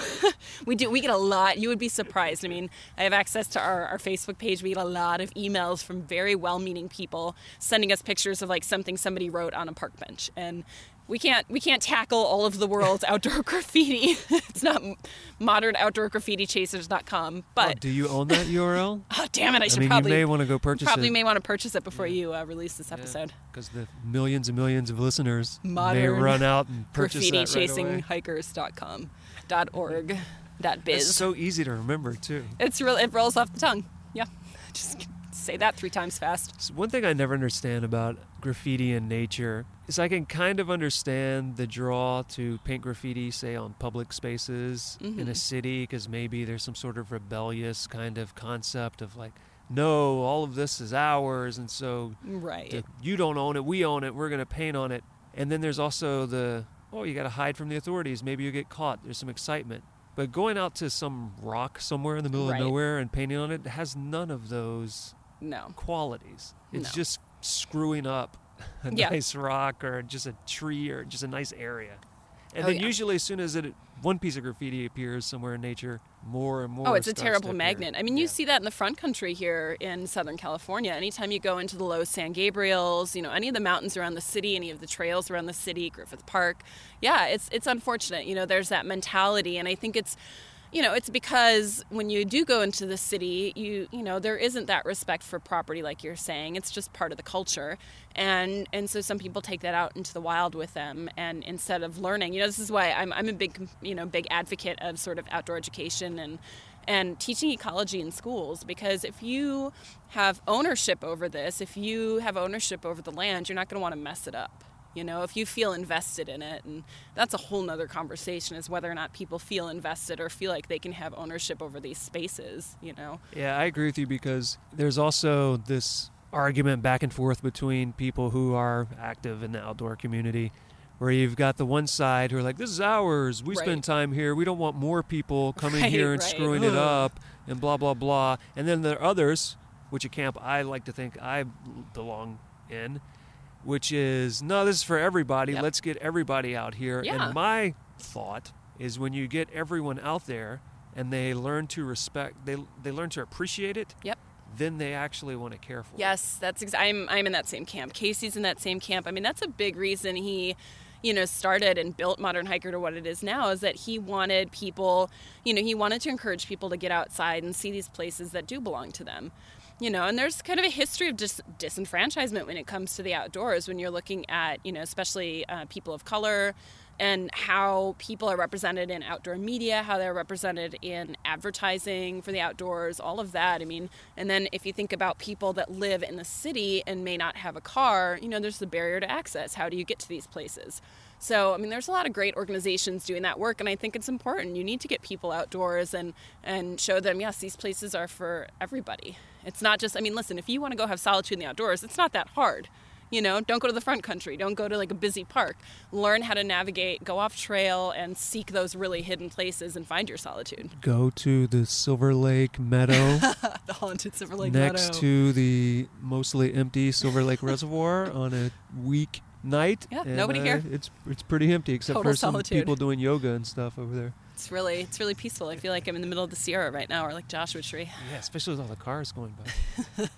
we do, we get a lot, you would be surprised. I mean, I have access to our, our Facebook page. We get a lot of emails from very well-meaning people sending us pictures of like something somebody wrote on a park bench. And we can't, we can't tackle all of the world's outdoor graffiti. It's not modern outdoor graffiti chasers dot com. But oh, do you own that U R L? Oh, damn it! I should I mean, probably you may want to go purchase. Probably it. may want to purchase it before yeah. you uh, release this episode. Because yeah. the millions and millions of listeners modern may run out and purchase that right away. graffiti chasing hikers dot com dot org dot biz. It's so easy to remember too. It's real. It rolls off the tongue. Yeah, just say that three times fast. So one thing I never understand about graffiti in nature. So I can kind of understand the draw to paint graffiti, say, on public spaces mm-hmm. in a city, because maybe there's some sort of rebellious kind of concept of like, no, all of this is ours, and so right. the, you don't own it, we own it, we're going to paint on it. And then there's also the, oh, you got to hide from the authorities, maybe you get caught, there's some excitement. But going out to some rock somewhere in the middle right. of nowhere and painting on it has none of those no. qualities. It's no. just screwing up a yeah. nice rock or just a tree or just a nice area. And oh, then yeah. usually as soon as it, one piece of graffiti appears somewhere in nature, more and more. Oh, it's a terrible magnet. I mean, you yeah. see that in the front country here in Southern California. Anytime you go into the low San Gabriels, you know, any of the mountains around the city, any of the trails around the city, Griffith Park. Yeah, it's it's unfortunate. You know, there's that mentality. And I think it's, you know, it's because when you do go into the city, you you know, there isn't that respect for property like you're saying. It's just part of the culture. And and so some people take that out into the wild with them, and instead of learning, you know, this is why I'm I'm a big, you know, big advocate of sort of outdoor education and and teaching ecology in schools, because if you have ownership over this, if you have ownership over the land, you're not going to want to mess it up. You know, if you feel invested in it, and that's a whole nother conversation, is whether or not people feel invested or feel like they can have ownership over these spaces, you know? Yeah, I agree with you, because there's also this argument back and forth between people who are active in the outdoor community, where you've got the one side who are like, this is ours, we right. spend time here, we don't want more people coming right, here and right. screwing it up, and blah, blah, blah. And then there are others, which a camp I like to think I belong in, which is, no, this is for everybody. Yep. Let's get everybody out here. Yeah. And my thought is when you get everyone out there and they learn to respect, they they learn to appreciate it, yep. then they actually want to care for yes, it. Yes, that's ex- I'm, I'm in that same camp. Casey's in that same camp. I mean, that's a big reason he... you know, started and built Modern Hiker to what it is now, is that he wanted people, you know, he wanted to encourage people to get outside and see these places that do belong to them, you know, and there's kind of a history of dis- disenfranchisement when it comes to the outdoors, when you're looking at, you know, especially uh, people of color, and how people are represented in outdoor media, how they're represented in advertising for the outdoors, all of that. I mean, and then if you think about people that live in the city and may not have a car, you know, there's the barrier to access. How do you get to these places? So, I mean, there's a lot of great organizations doing that work, and I think it's important. You need to get people outdoors and, and show them, yes, these places are for everybody. It's not just, I mean, listen, if you want to go have solitude in the outdoors, it's not that hard. You know, don't go to the front country. Don't go to like a busy park. Learn how to navigate, go off trail, and seek those really hidden places and find your solitude. Go to the Silverlake Meadow. The haunted Silverlake Meadow. Next to the mostly empty Silverlake Reservoir on a week night. Yeah, and, nobody uh, here. It's it's pretty empty except Total for some solitude. People doing yoga and stuff over there. It's really it's really peaceful. I feel like I'm in the middle of the Sierra right now, or like Joshua Tree. Yeah, especially with all the cars going by.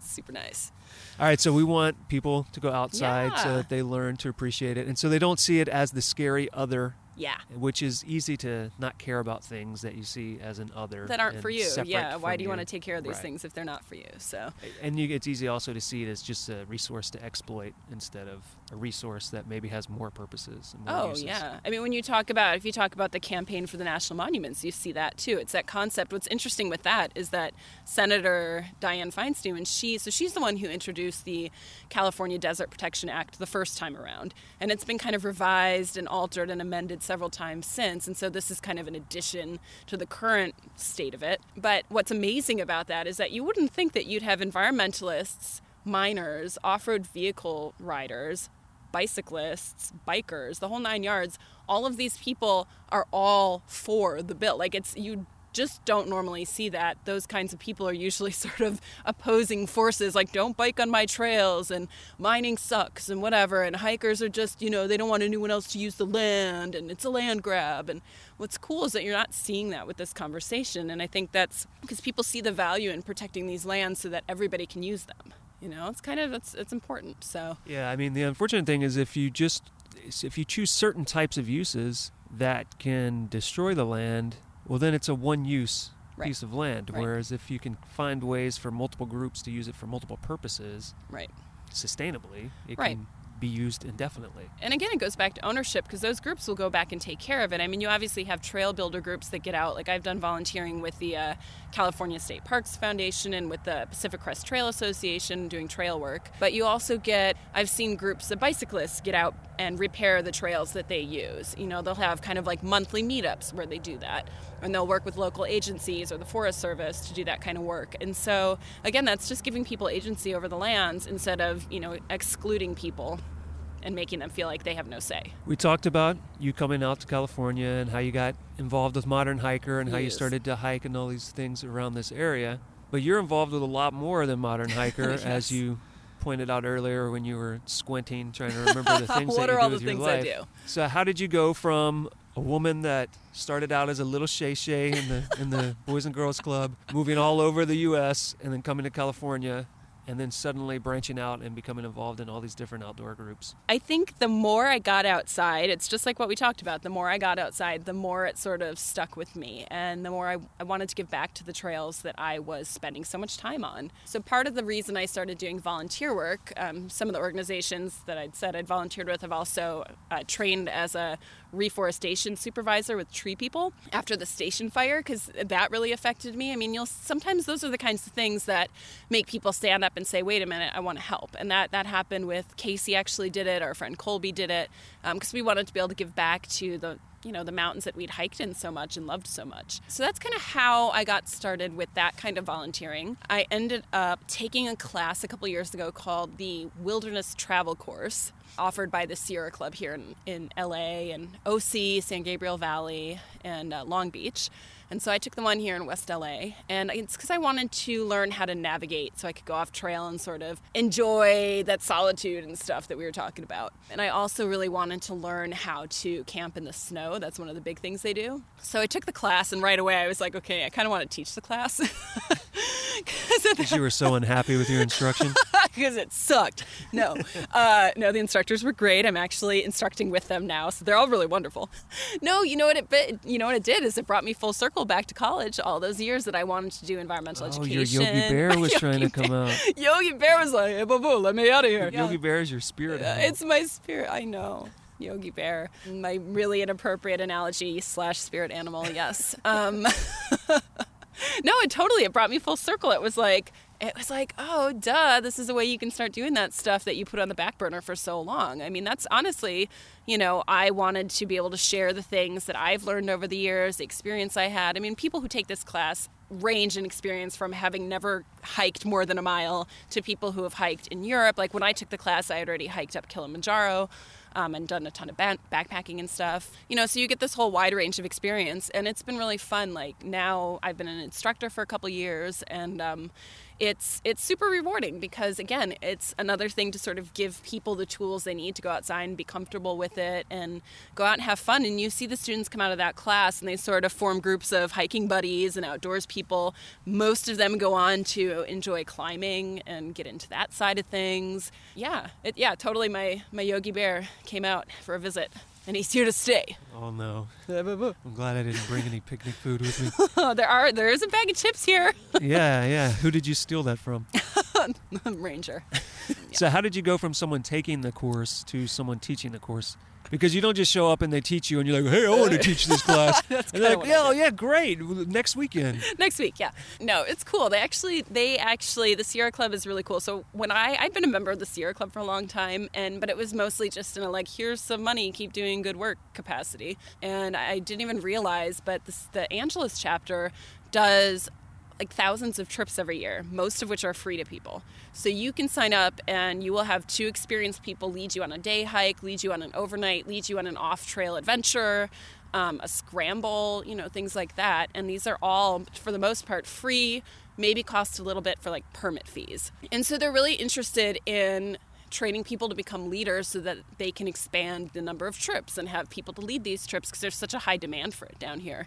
Super nice. All right, so we want people to go outside yeah. so that they learn to appreciate it, and so they don't see it as the scary other. Yeah. Which is easy to not care about things that you see as an other. That aren't for you. Yeah. Why do you, you want to take care of these right. things if they're not for you? So. And you, it's easy also to see it as just a resource to exploit instead of a resource that maybe has more purposes. And more oh, uses. yeah. I mean, when you talk about, if you talk about the campaign for the national monuments, you see that too. It's that concept. What's interesting with that is that Senator Dianne Feinstein, and she, so she's the one who introduced the California Desert Protection Act the first time around. And it's been kind of revised and altered and amended several times since, and so this is kind of an addition to the current state of it. But what's amazing about that is that you wouldn't think that you'd have environmentalists, miners, off-road vehicle riders, bicyclists, bikers, the whole nine yards. All of these people are all for the bill. Like, it's you just don't normally see that. Those kinds of people are usually sort of opposing forces, like don't bike on my trails and mining sucks and whatever. And hikers are just, you know, they don't want anyone else to use the land and it's a land grab. And what's cool is that you're not seeing that with this conversation. And I think that's because people see the value in protecting these lands so that everybody can use them. You know, it's kind of, it's it's important. So yeah, I mean, the unfortunate thing is if you just, if you choose certain types of uses that can destroy the land, well, then it's a one-use right. piece of land. Right. Whereas if you can find ways for multiple groups to use it for multiple purposes right. sustainably, it right. can be used indefinitely. And again, it goes back to ownership, because those groups will go back and take care of it. I mean, you obviously have trail builder groups that get out. Like I've done volunteering with the uh, California State Parks Foundation and with the Pacific Crest Trail Association doing trail work. But you also get, I've seen groups of bicyclists get out and repair the trails that they use. You know, they'll have kind of like monthly meetups where they do that. And they'll work with local agencies or the Forest Service to do that kind of work. And so, again, that's just giving people agency over the lands instead of, you know, excluding people and making them feel like they have no say. We talked about you coming out to California and how you got involved with Modern Hiker and how yes. you started to hike and all these things around this area. But you're involved with a lot more than Modern Hiker, yes. as you pointed out earlier when you were squinting, trying to remember the things that you do with your life. What are all the things I do? So how did you go from a woman that started out as a little shay-shay in the in the Boys and Girls Club, moving all over the U S and then coming to California, and then suddenly branching out and becoming involved in all these different outdoor groups? I think the more I got outside, it's just like what we talked about. The more I got outside, the more it sort of stuck with me. And the more I, I wanted to give back to the trails that I was spending so much time on. So part of the reason I started doing volunteer work, um, some of the organizations that I'd said I'd volunteered with have also uh, trained as a reforestation supervisor with tree people after the station fire, because that really affected me. I mean, you'll sometimes those are the kinds of things that make people stand up and say, wait a minute, I want to help. And that, that happened with Casey actually did it. Our friend Colby did it because um, we wanted to be able to give back to the, you know, the mountains that we'd hiked in so much and loved so much. So that's kind of how I got started with that kind of volunteering. I ended up taking a class a couple years ago called the Wilderness Travel Course, offered by the Sierra Club here in, in L A and O C, San Gabriel Valley, and uh, Long Beach. And so I took the one here in West L A, and it's because I wanted to learn how to navigate so I could go off trail and sort of enjoy that solitude and stuff that we were talking about. And I also really wanted to learn how to camp in the snow. That's one of the big things they do. So I took the class, and right away I was like, okay, I kind of want to teach the class. Because you were so unhappy with your instruction? Because it sucked. No. Uh, no, the instructors were great. I'm actually instructing with them now, so they're all really wonderful. No, you know what it you know what it did is it brought me full circle back to college, all those years that I wanted to do environmental oh, education. Oh, your Yogi Bear was Yogi trying to come out. Yogi Bear was like, hey, boo-boo, let me out of here. Yeah. Yogi Bear is your spirit yeah, animal. It's my spirit, I know. Yogi Bear, my really inappropriate analogy slash spirit animal, yes. Um No, it totally, it brought me full circle. It was like, it was like, oh, duh, this is a way you can start doing that stuff that you put on the back burner for so long. I mean, that's honestly, you know, I wanted to be able to share the things that I've learned over the years, the experience I had. I mean, people who take this class range in experience from having never hiked more than a mile to people who have hiked in Europe. Like when I took the class, I had already hiked up Kilimanjaro. Um, and done a ton of ban- backpacking and stuff. You know, so you get this whole wide range of experience, and it's been really fun. Like now I've been an instructor for a couple years, and um, it's it's super rewarding because, again, it's another thing to sort of give people the tools they need to go outside and be comfortable with it and go out and have fun. And you see the students come out of that class, and they sort of form groups of hiking buddies and outdoors people. Most of them go on to enjoy climbing and get into that side of things. Yeah, it, yeah, totally my, my Yogi Bear came out for a visit, and he's here to stay. Oh no! I'm glad I didn't bring any picnic food with me. Oh, there are there is a bag of chips here. yeah, yeah. Who did you steal that from? Ranger. Yeah. So how did you go from someone taking the course to someone teaching the course? Because you don't just show up and they teach you, and you're like, hey, I want to teach this class. That's and they're like, yeah, yeah, great. Next weekend. Next week, yeah. No, it's cool. They actually, they actually, the Sierra Club is really cool. So when I, I've been a member of the Sierra Club for a long time, and but it was mostly just in a like, here's some money, keep doing good work capacity. And I didn't even realize, but this, the Angeles chapter does like thousands of trips every year, most of which are free to people. So you can sign up and you will have two experienced people lead you on a day hike, lead you on an overnight, lead you on an off-trail adventure. um, a scramble, you know, things like that. And these are all, for the most part, free, maybe cost a little bit for like permit fees. And so they're really interested in training people to become leaders so that they can expand the number of trips and have people to lead these trips because there's such a high demand for it down here.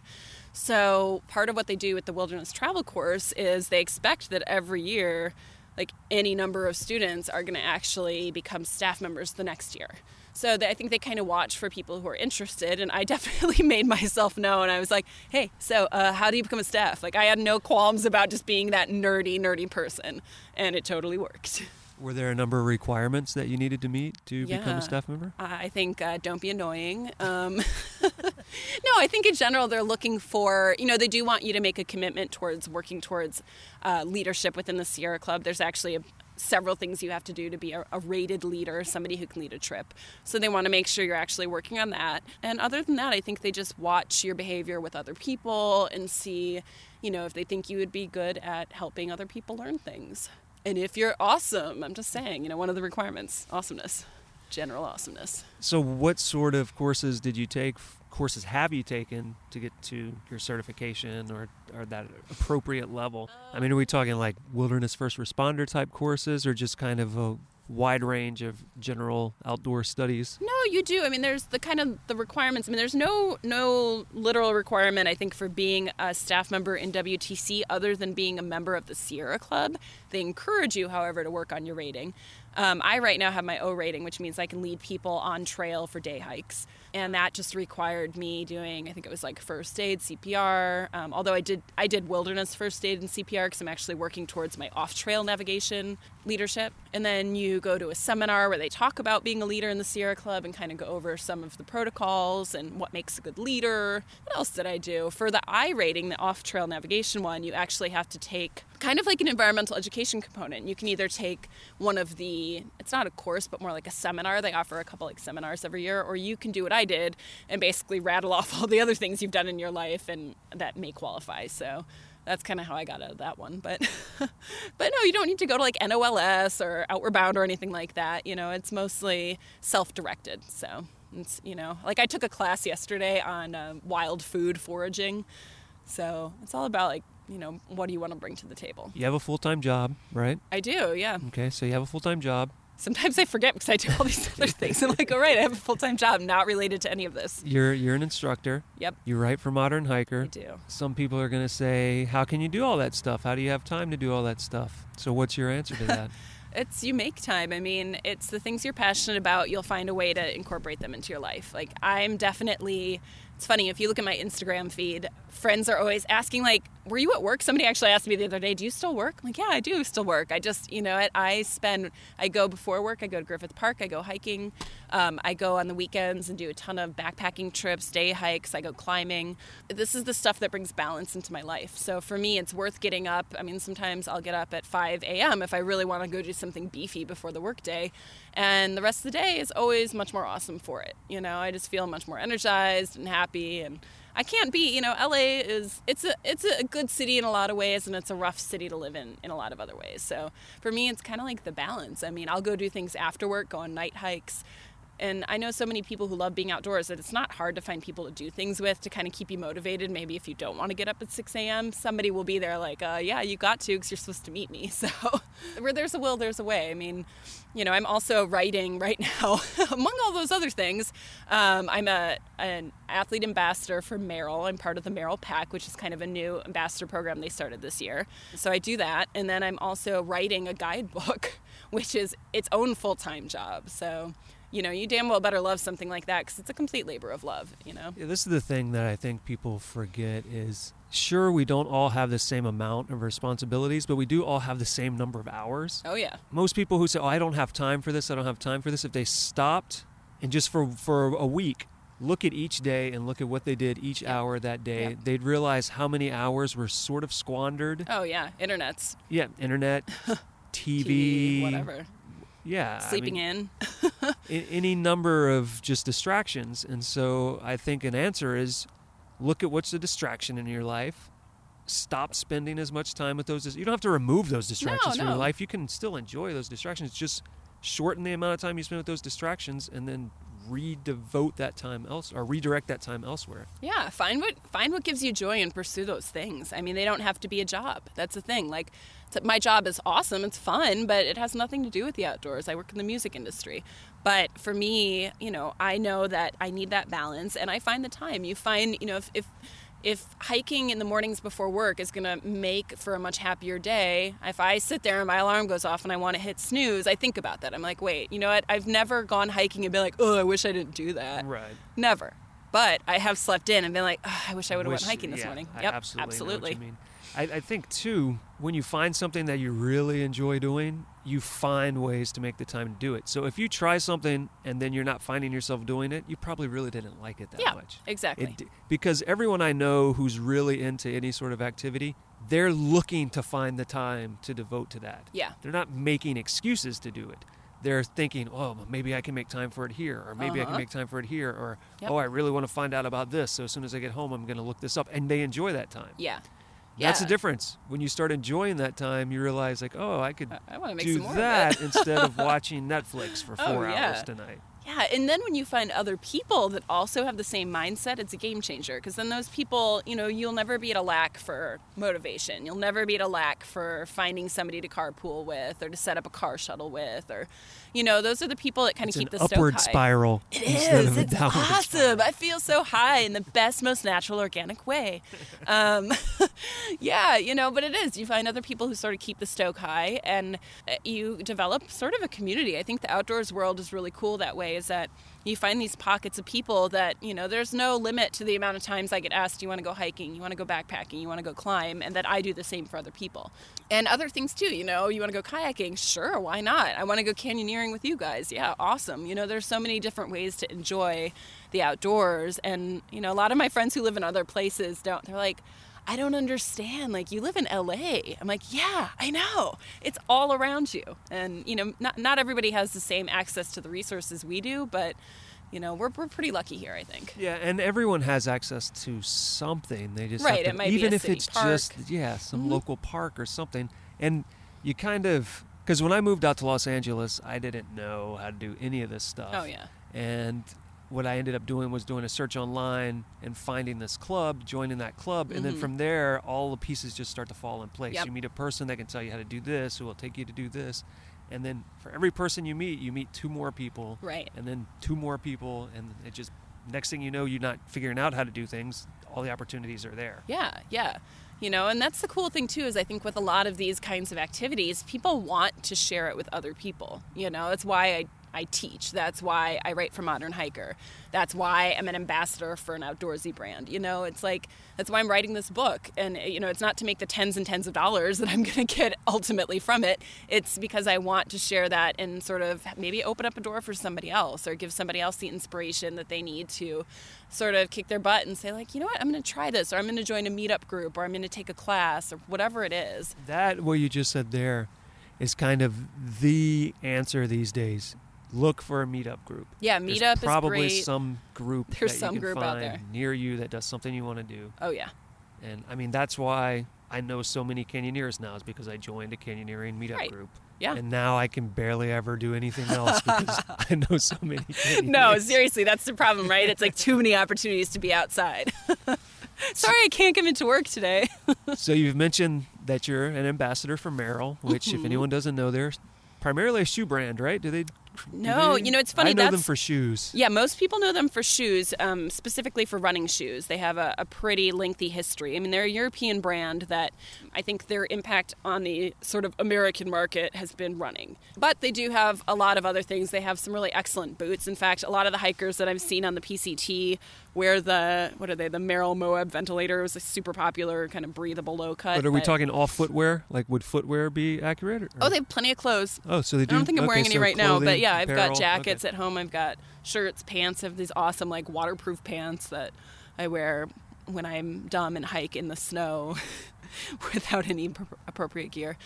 So part of what they do with the Wilderness Travel Course is they expect that every year, like any number of students are going to actually become staff members the next year. So I think they kind of watch for people who are interested, and I definitely made myself known. I was like, hey, so uh, how do you become a staff? Like I had no qualms about just being that nerdy, nerdy person, and it totally worked. Were there a number of requirements that you needed to meet to yeah. become a staff member? I think uh, don't be annoying. Um, no, I think in general they're looking for, you know, they do want you to make a commitment towards working towards uh, leadership within the Sierra Club. There's actually a several things you have to do to be a, a rated leader, somebody who can lead a trip. So they want to make sure you're actually working on that. And other than that, I think they just watch your behavior with other people and see, you know, if they think you would be good at helping other people learn things. And if you're awesome, I'm just saying, you know, one of the requirements, awesomeness, general awesomeness. So what sort of courses did you take, courses have you taken to get to your certification or, or that appropriate level? I mean, are we talking like wilderness first responder type courses or just kind of a wide range of general outdoor studies? No, you do. I mean, there's the kind of the requirements. I mean, there's no no literal requirement, I think, for being a staff member in W T C other than being a member of the Sierra Club. They encourage you, however, to work on your rating. Um, I right now have my O rating, which means I can lead people on trail for day hikes. And that just required me doing, I think it was like first aid, C P R. Um, although I did I did wilderness first aid and C P R because I'm actually working towards my off-trail navigation leadership. And then you go to a seminar where they talk about being a leader in the Sierra Club and kind of go over some of the protocols and what makes a good leader. What else did I do? For the I rating, the off-trail navigation one, you actually have to take kind of like an environmental education component. You can either take one of the, it's not a course, but more like a seminar. They offer a couple like seminars every year, or you can do what I did and basically rattle off all the other things you've done in your life and that may qualify. So that's kind of how I got out of that one. But but no, you don't need to go to like N O L S or Outward Bound or anything like that. You know, it's mostly self-directed. So it's, you know, like I took a class yesterday on um, wild food foraging. So it's all about like, you know, what do you want to bring to the table? You have a full-time job, right? I do, yeah. Okay, so you have a full-time job. Sometimes I forget because I do all these other things. I'm like, all right, I have a full-time job, not related to any of this. You're you're an instructor. Yep. You write for Modern Hiker. I do. Some people are going to say, how can you do all that stuff? How do you have time to do all that stuff? So what's your answer to that? It's, you make time. I mean, it's the things you're passionate about, you'll find a way to incorporate them into your life. Like, I'm definitely, it's funny, if you look at my Instagram feed, friends are always asking, like, were you at work? Somebody actually asked me the other day, do you still work? I'm like, yeah, I do still work. I just, you know, I, I spend, I go before work, I go to Griffith Park, I go hiking, um, I go on the weekends and do a ton of backpacking trips, day hikes, I go climbing. This is the stuff that brings balance into my life. So for me, it's worth getting up. I mean, sometimes I'll get up at five a.m. if I really want to go do something beefy before the workday, and the rest of the day is always much more awesome for it. You know, I just feel much more energized and happy, and I can't be, you know, L A is, it's a it's a good city in a lot of ways, and it's a rough city to live in in a lot of other ways. So for me, it's kind of like the balance. I mean, I'll go do things after work, go on night hikes. And I know so many people who love being outdoors that it's not hard to find people to do things with to kind of keep you motivated. Maybe if you don't want to get up at six a.m., somebody will be there like, uh, yeah, you got to because you're supposed to meet me. So where there's a will, there's a way. I mean, you know, I'm also writing right now, among all those other things. Um, I'm a an athlete ambassador for Merrell. I'm part of the Merrell Pack, which is kind of a new ambassador program they started this year. So I do that. And then I'm also writing a guidebook, which is its own full-time job. So, you know, you damn well better love something like that because it's a complete labor of love, you know. Yeah, this is the thing that I think people forget is, sure, we don't all have the same amount of responsibilities, but we do all have the same number of hours. Oh, yeah. Most people who say, oh, I don't have time for this, I don't have time for this, if they stopped and just for, for a week, look at each day and look at what they did each yeah. hour that day, yeah. they'd realize how many hours were sort of squandered. Oh, yeah, internets. Yeah, internet, T V. T V, whatever. Yeah. Sleeping I mean, in. Any number of just distractions. And so I think an answer is look at what's the distraction in your life. Stop spending as much time with those. You don't have to remove those distractions no, from no. your life. You can still enjoy those distractions. Just shorten the amount of time you spend with those distractions and then redevote that time else or redirect that time elsewhere. Yeah, find what find what gives you joy and pursue those things. I mean, they don't have to be a job. That's the thing. Like, my job is awesome, it's fun, but it has nothing to do with the outdoors. I work in the music industry. But for me, you know, I know that I need that balance, and I find the time. You find, you know, if if, if hiking in the mornings before work is going to make for a much happier day, if I sit there and my alarm goes off and I want to hit snooze, I think about that. I'm like, wait, you know what? I've never gone hiking and been like, oh, I wish I didn't do that. Right. Never. But I have slept in and been like, oh, I wish I would have went hiking this yeah, morning. Yep, I absolutely. Absolutely. Know what you mean. I, I think, too, when you find something that you really enjoy doing, you find ways to make the time to do it. So if you try something and then you're not finding yourself doing it, you probably really didn't like it that yeah, much. Yeah, exactly. It, because everyone I know who's really into any sort of activity, they're looking to find the time to devote to that. Yeah. They're not making excuses to do it. They're thinking, oh, maybe I can make time for it here, or maybe uh-huh. I can make time for it here, or, yep. oh, I really want to find out about this, so as soon as I get home, I'm going to look this up. And they enjoy that time. Yeah. Yeah. That's the difference. When you start enjoying that time, you realize, like, oh, I could I wanna make do some more that, of that. Instead of watching Netflix for four oh, yeah. hours tonight. Yeah, and then when you find other people that also have the same mindset, it's a game changer. Because then those people, you know, you'll never be at a lack for motivation. You'll never be at a lack for finding somebody to carpool with or to set up a car shuttle with. Or, you know, those are the people that kind of keep the stoke high. It's an upward spiral. It is. It's awesome. I feel so high in the best, most natural, organic way. Um, yeah, you know, but it is. You find other people who sort of keep the stoke high, and you develop sort of a community. I think the outdoors world is really cool that way, is that you find these pockets of people that, you know, there's no limit to the amount of times I get asked, do you want to go hiking? You want to go backpacking? You want to go climb? And that I do the same for other people. And other things too, you know, you want to go kayaking? Sure, why not? I want to go canyoneering with you guys. Yeah, awesome. You know, there's so many different ways to enjoy the outdoors. And, you know, a lot of my friends who live in other places don't, they're like, I don't understand. Like, you live in L A. I'm like, yeah, I know. It's all around you. And, you know, not not everybody has the same access to the resources we do, but, you know, we're we're pretty lucky here, I think. Yeah, and everyone has access to something. They just right, have to, it might even be a if city it's park. Just yeah, some mm-hmm. local park or something. And you kind of, because when I moved out to Los Angeles, I didn't know how to do any of this stuff. Oh yeah. And what I ended up doing was doing a search online and finding this club, joining that club, mm-hmm. and then from there, all the pieces just start to fall in place. Yep. You meet a person that can tell you how to do this, who will take you to do this, and then for every person you meet, you meet two more people, right? And then two more people, and it just, next thing you know, you're not figuring out how to do things, all the opportunities are there. Yeah, yeah. You know, and that's the cool thing, too, is I think with a lot of these kinds of activities, people want to share it with other people. You know, that's why I I teach. That's why I write for Modern Hiker. That's why I'm an ambassador for an outdoorsy brand. You know, it's like, that's why I'm writing this book. And, you know, it's not to make the tens and tens of dollars that I'm going to get ultimately from it. It's because I want to share that and sort of maybe open up a door for somebody else or give somebody else the inspiration that they need to sort of kick their butt and say, like, you know what, I'm going to try this, or I'm going to join a meetup group, or I'm going to take a class, or whatever it is. That, what you just said there, is kind of the answer these days. Look for a meetup group. Yeah, meetup is great. There's probably some group that you can find near you that does something you want to do. Oh, yeah. And, I mean, that's why I know so many canyoneers now, is because I joined a canyoneering meetup right. group. Yeah. And now I can barely ever do anything else because I know so many canyoneers. No, seriously, that's the problem, right? It's like too many opportunities to be outside. Sorry, I can't come into work today. So you've mentioned that you're an ambassador for Merrell, which, mm-hmm. if anyone doesn't know, they're primarily a shoe brand, right? Do they... No, you know, it's funny. I know that's, them for shoes. Yeah, most people know them for shoes, um, specifically for running shoes. They have a, a pretty lengthy history. I mean, they're a European brand that I think their impact on the sort of American market has been running. But they do have a lot of other things. They have some really excellent boots. In fact, a lot of the hikers that I've seen on the P C T wear the, what are they, the Merrell Moab Ventilator. It was a super popular kind of breathable low cut. But are we but, talking all footwear? Like, would footwear be accurate? Or? Oh, they have plenty of clothes. Oh, so they do. I don't think I'm okay, wearing any so right clothing. Now, but yeah. Yeah, I've apparel. Got jackets okay. at home. I've got shirts, pants. I have these awesome, like, waterproof pants that I wear when I'm dumb and hike in the snow without any appropriate gear.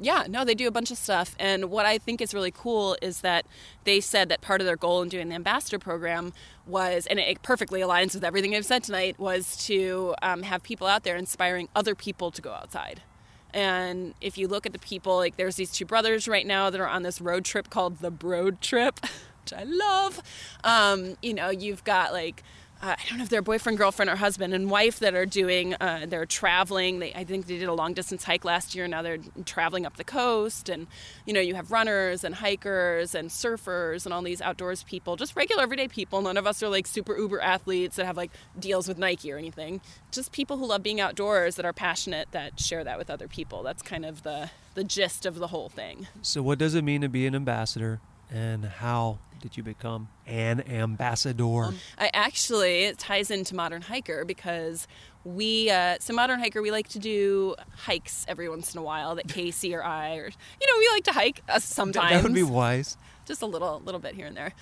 Yeah, no, they do a bunch of stuff. And what I think is really cool is that they said that part of their goal in doing the ambassador program was, and it perfectly aligns with everything I've said tonight, was to um, have people out there inspiring other people to go outside. And if you look at the people, like, there's these two brothers right now that are on this road trip called the Broad Trip. which I love. Um, you know, you've got like, Uh, I don't know if they're boyfriend, girlfriend, or husband and wife that are doing, uh, they're traveling. They, I think they did a long-distance hike last year, and now they're traveling up the coast. And, you know, you have runners and hikers and surfers and all these outdoors people, just regular everyday people. None of us are, like, super uber athletes that have, like, deals with Nike or anything. Just people who love being outdoors that are passionate that share that with other people. That's kind of the, the gist of the whole thing. So what does it mean to be an ambassador, and how did you become an ambassador? Um, I actually, it ties into Modern Hiker because we, uh, so Modern Hiker, we like to do hikes every once in a while that Casey or I, or, you know, we like to hike uh, sometimes. That would be wise. Just a little, little bit here and there.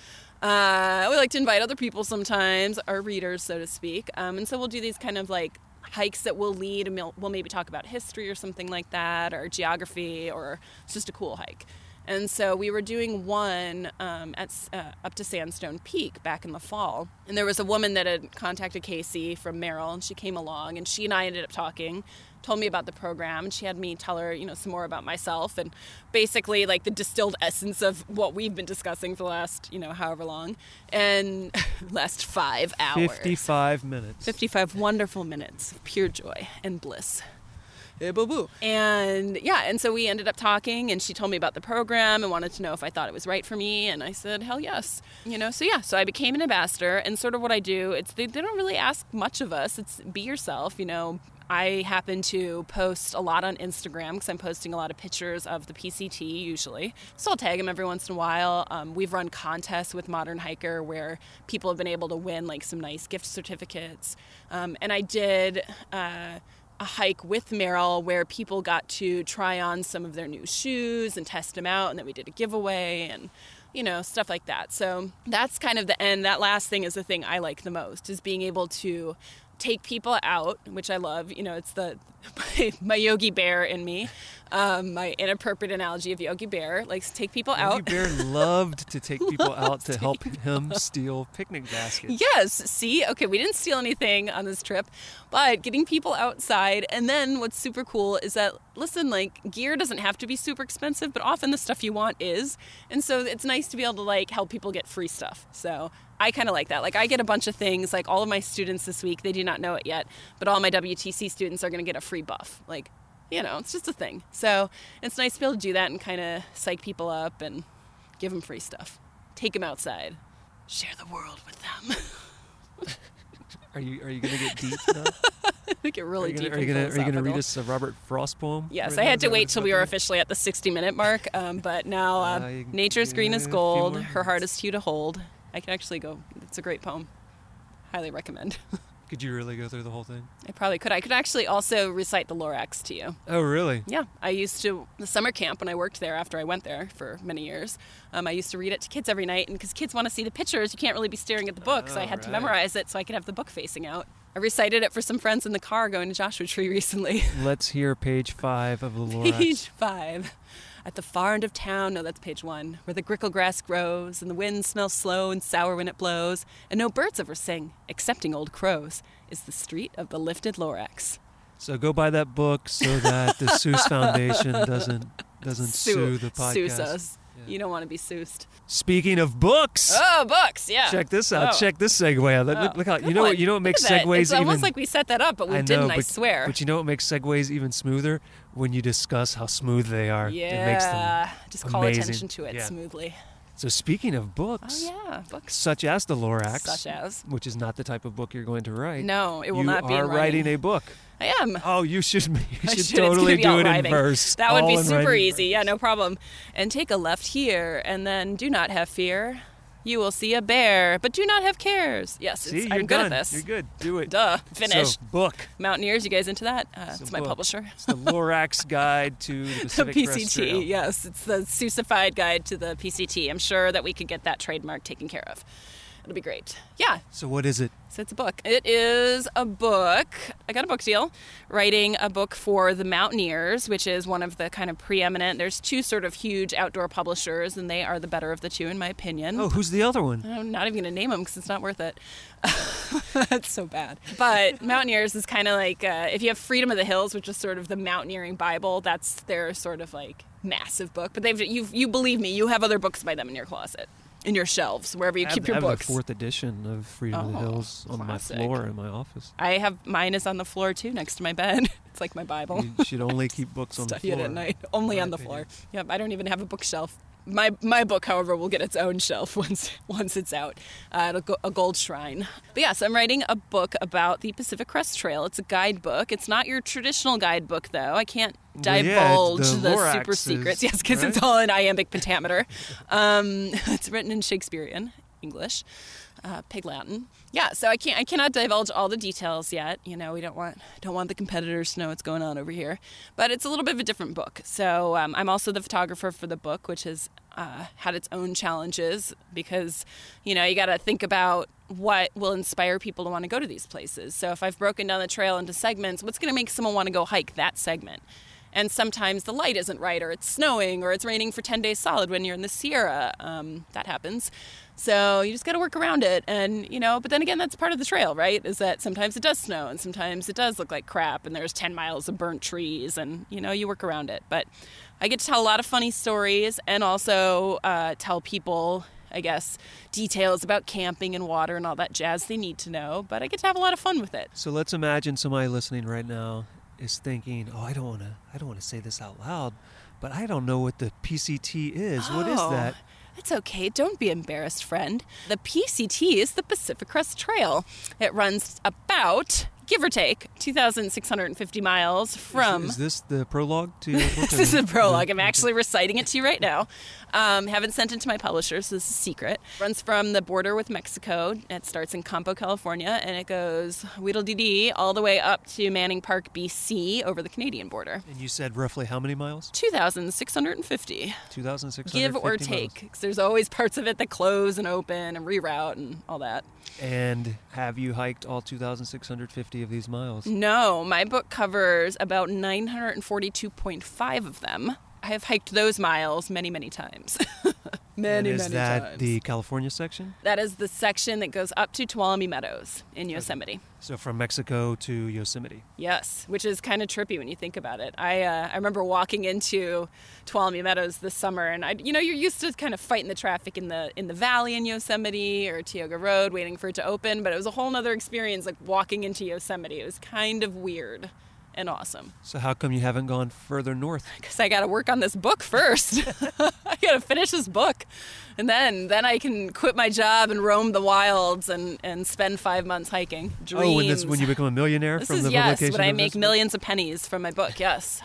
Uh, we like to invite other people sometimes, our readers, so to speak. Um, and so we'll do these kind of like hikes that we'll lead, and we'll, we'll maybe talk about history or something like that, or geography, or it's just a cool hike. And so we were doing one um, at uh, up to Sandstone Peak back in the fall. And there was a woman that had contacted Casey from Merrell, and she came along, and she and I ended up talking, told me about the program, and she had me tell her, you know, some more about myself, and basically like the distilled essence of what we've been discussing for the last, you know, however long, and last five hours. fifty-five minutes. fifty-five wonderful minutes of pure joy and bliss. Hey, boo boo. And yeah, and so we ended up talking, and she told me about the program and wanted to know if I thought it was right for me, and I said, hell yes. You know, so yeah, so I became an ambassador, and sort of what I do, it's they, they don't really ask much of us. It's be yourself, you know. I happen to post a lot on Instagram because I'm posting a lot of pictures of the P C T usually. So I'll tag them every once in a while. Um, we've run contests with Modern Hiker where people have been able to win like some nice gift certificates. Um, and I did... Uh, a hike with Merrell where people got to try on some of their new shoes and test them out, and then we did a giveaway and, you know, stuff like that. So that's kind of the end. That last thing is the thing I like the most, is being able to take people out, which I love. You know, it's the my, my Yogi Bear in me, um, my inappropriate analogy of Yogi Bear, likes to take people Yogi out. Yogi Bear loved to take people out to help him out. Steal picnic baskets. Yes, see? Okay, we didn't steal anything on this trip, but getting people outside. And then what's super cool is that, listen, like, gear doesn't have to be super expensive, but often the stuff you want is. And so it's nice to be able to, like, help people get free stuff. So I kind of like that. Like, I get a bunch of things. Like, all of my students this week, they do not know it yet, but all my W T C students are going to get a free buff. Like, you know, it's just a thing. So it's nice to be able to do that and kind of psych people up and give them free stuff. Take them outside. Share the world with them. Are you are you going to get deep now? I think it really deep. Are you going to read us a Robert Frost poem? Yes, I had to wait till we were officially at the sixty-minute mark, um, but now uh, uh, nature's green is gold, her heart is few to hold. I can actually go. It's a great poem. Highly recommend. Could you really go through the whole thing? I probably could. I could actually also recite the Lorax to you. Oh, really? Yeah. I used to, the summer camp when I worked there after I went there for many years, um, I used to read it to kids every night. And because kids want to see the pictures, you can't really be staring at the book. Oh, so I had right. to memorize it so I could have the book facing out. I recited it for some friends in the car going to Joshua Tree recently. Let's hear page five of the Lorax. Page five. At the far end of town, no, that's page one, where the grickle grass grows, and the wind smells slow and sour when it blows, and no birds ever sing, excepting old crows, is the street of the lifted Lorax. So go buy that book so that the Seuss Foundation doesn't doesn't sue, sue the podcast. Seuss us. Yeah. You don't want to be soused. Speaking of books. Oh, books, yeah. Check this out. Oh. Check this segue out. Look, oh, look how, you know what, you know what makes segues even... It's almost even, like we set that up, but we I know, didn't, but, I swear. But you know what makes segues even smoother? When you discuss how smooth they are. Yeah. It makes them just amazing. Call attention to it yeah. smoothly. So speaking of books. Oh, yeah, books. Such as the Lorax. Such as. Which is not the type of book you're going to write. No, it will not be in writing. You are writing a book. I am. Oh, you should, you should, should totally do it in verse. That would be super easy. Yeah, no problem. And take a left here, and then do not have fear. You will see a bear, but do not have cares. Yes, it's, see, I'm good done. At this. You're good. Do it. Duh. Finished. So, book. Mountaineers, you guys into that? Uh, it's, it's my book. Publisher. It's the Lorax Guide to the Pacific Crest Trail. The P C T, Trail. Yes. It's the Seussified Guide to the P C T. I'm sure that we could get that trademark taken care of. It'll be great. Yeah. So what is it? So it's a book. It is a book. I got a book deal. Writing a book for the Mountaineers, which is one of the kind of preeminent. There's two sort of huge outdoor publishers, and they are the better of the two, in my opinion. Oh, who's the other one? I'm not even going to name them because it's not worth it. That's so bad. But Mountaineers is kind of like, uh, if you have Freedom of the Hills, which is sort of the mountaineering Bible, that's their sort of like massive book. But they've, you've, you believe me, you have other books by them in your closet. in your shelves, wherever you I keep have, your I books. I have the fourth edition of Freedom oh, of the Hills on classic. my floor in my office. I have mine is on the floor, too, next to my bed. It's like my Bible. You should only keep books on the floor. Study it at night. Only on the opinion. floor. Yep, I don't even have a bookshelf. My my book, however, will get its own shelf once once it's out. Uh, it'll go, a gold shrine. But yes, I'm writing a book about the Pacific Crest Trail. It's a guidebook. It's not your traditional guidebook, though. I can't divulge well, yeah, the, the super secrets. Yes, because right? It's all in iambic pentameter. Um, it's written in Shakespearean English, uh, Pig Latin. Yeah, so I can't I cannot divulge all the details yet. You know, we don't want don't want the competitors to know what's going on over here. But it's a little bit of a different book. So um, I'm also the photographer for the book, which has uh, had its own challenges because, you know, you got to think about what will inspire people to want to go to these places. So if I've broken down the trail into segments, what's going to make someone want to go hike that segment? And sometimes the light isn't right, or it's snowing, or it's raining for ten days solid when you're in the Sierra. Um, that happens. So you just got to work around it. And, you know, but then again, that's part of the trail, right? Is that sometimes it does snow and sometimes it does look like crap and there's ten miles of burnt trees and, you know, you work around it. But I get to tell a lot of funny stories and also uh, tell people, I guess, details about camping and water and all that jazz they need to know. But I get to have a lot of fun with it. So let's imagine somebody listening right now is thinking, oh, I don't want to I don't want to say this out loud, but I don't know what the P C T is. Oh, what is that? It's okay. Don't be embarrassed, friend. The P C T is the Pacific Crest Trail. It runs about, give or take, two thousand six hundred fifty miles from... Is, is this the prologue to... This is the prologue. I'm actually reciting it to you right now. Um, haven't sent it to my publisher, so this is a secret. Runs from the border with Mexico. It starts in Campo, California, and it goes Wheedledee all the way up to Manning Park, B C, over the Canadian border. And you said roughly how many miles? two thousand six hundred fifty. two thousand six hundred fifty Give or take, because there's always parts of it that close and open and reroute and all that. And have you hiked all two thousand six hundred fifty of these miles? No, my book covers about nine hundred forty-two point five of them. I have hiked those miles many, many times. many, and many times. Is that the California section? That is the section that goes up to Tuolumne Meadows in Yosemite. Okay. So from Mexico to Yosemite. Yes, which is kind of trippy when you think about it. I uh, I remember walking into Tuolumne Meadows this summer, and I, you know, you're used to kind of fighting the traffic in the in the valley in Yosemite or Tioga Road, waiting for it to open. But it was a whole other experience, like walking into Yosemite. It was kind of weird. And awesome. So how come you haven't gone further north? Because I got to work on this book first. I got to finish this book. And then then I can quit my job and roam the wilds and, and spend five months hiking. Dreams. Oh, and that's when you become a millionaire this from is, the yes, publication Yes, when I make millions book? of pennies from my book, yes.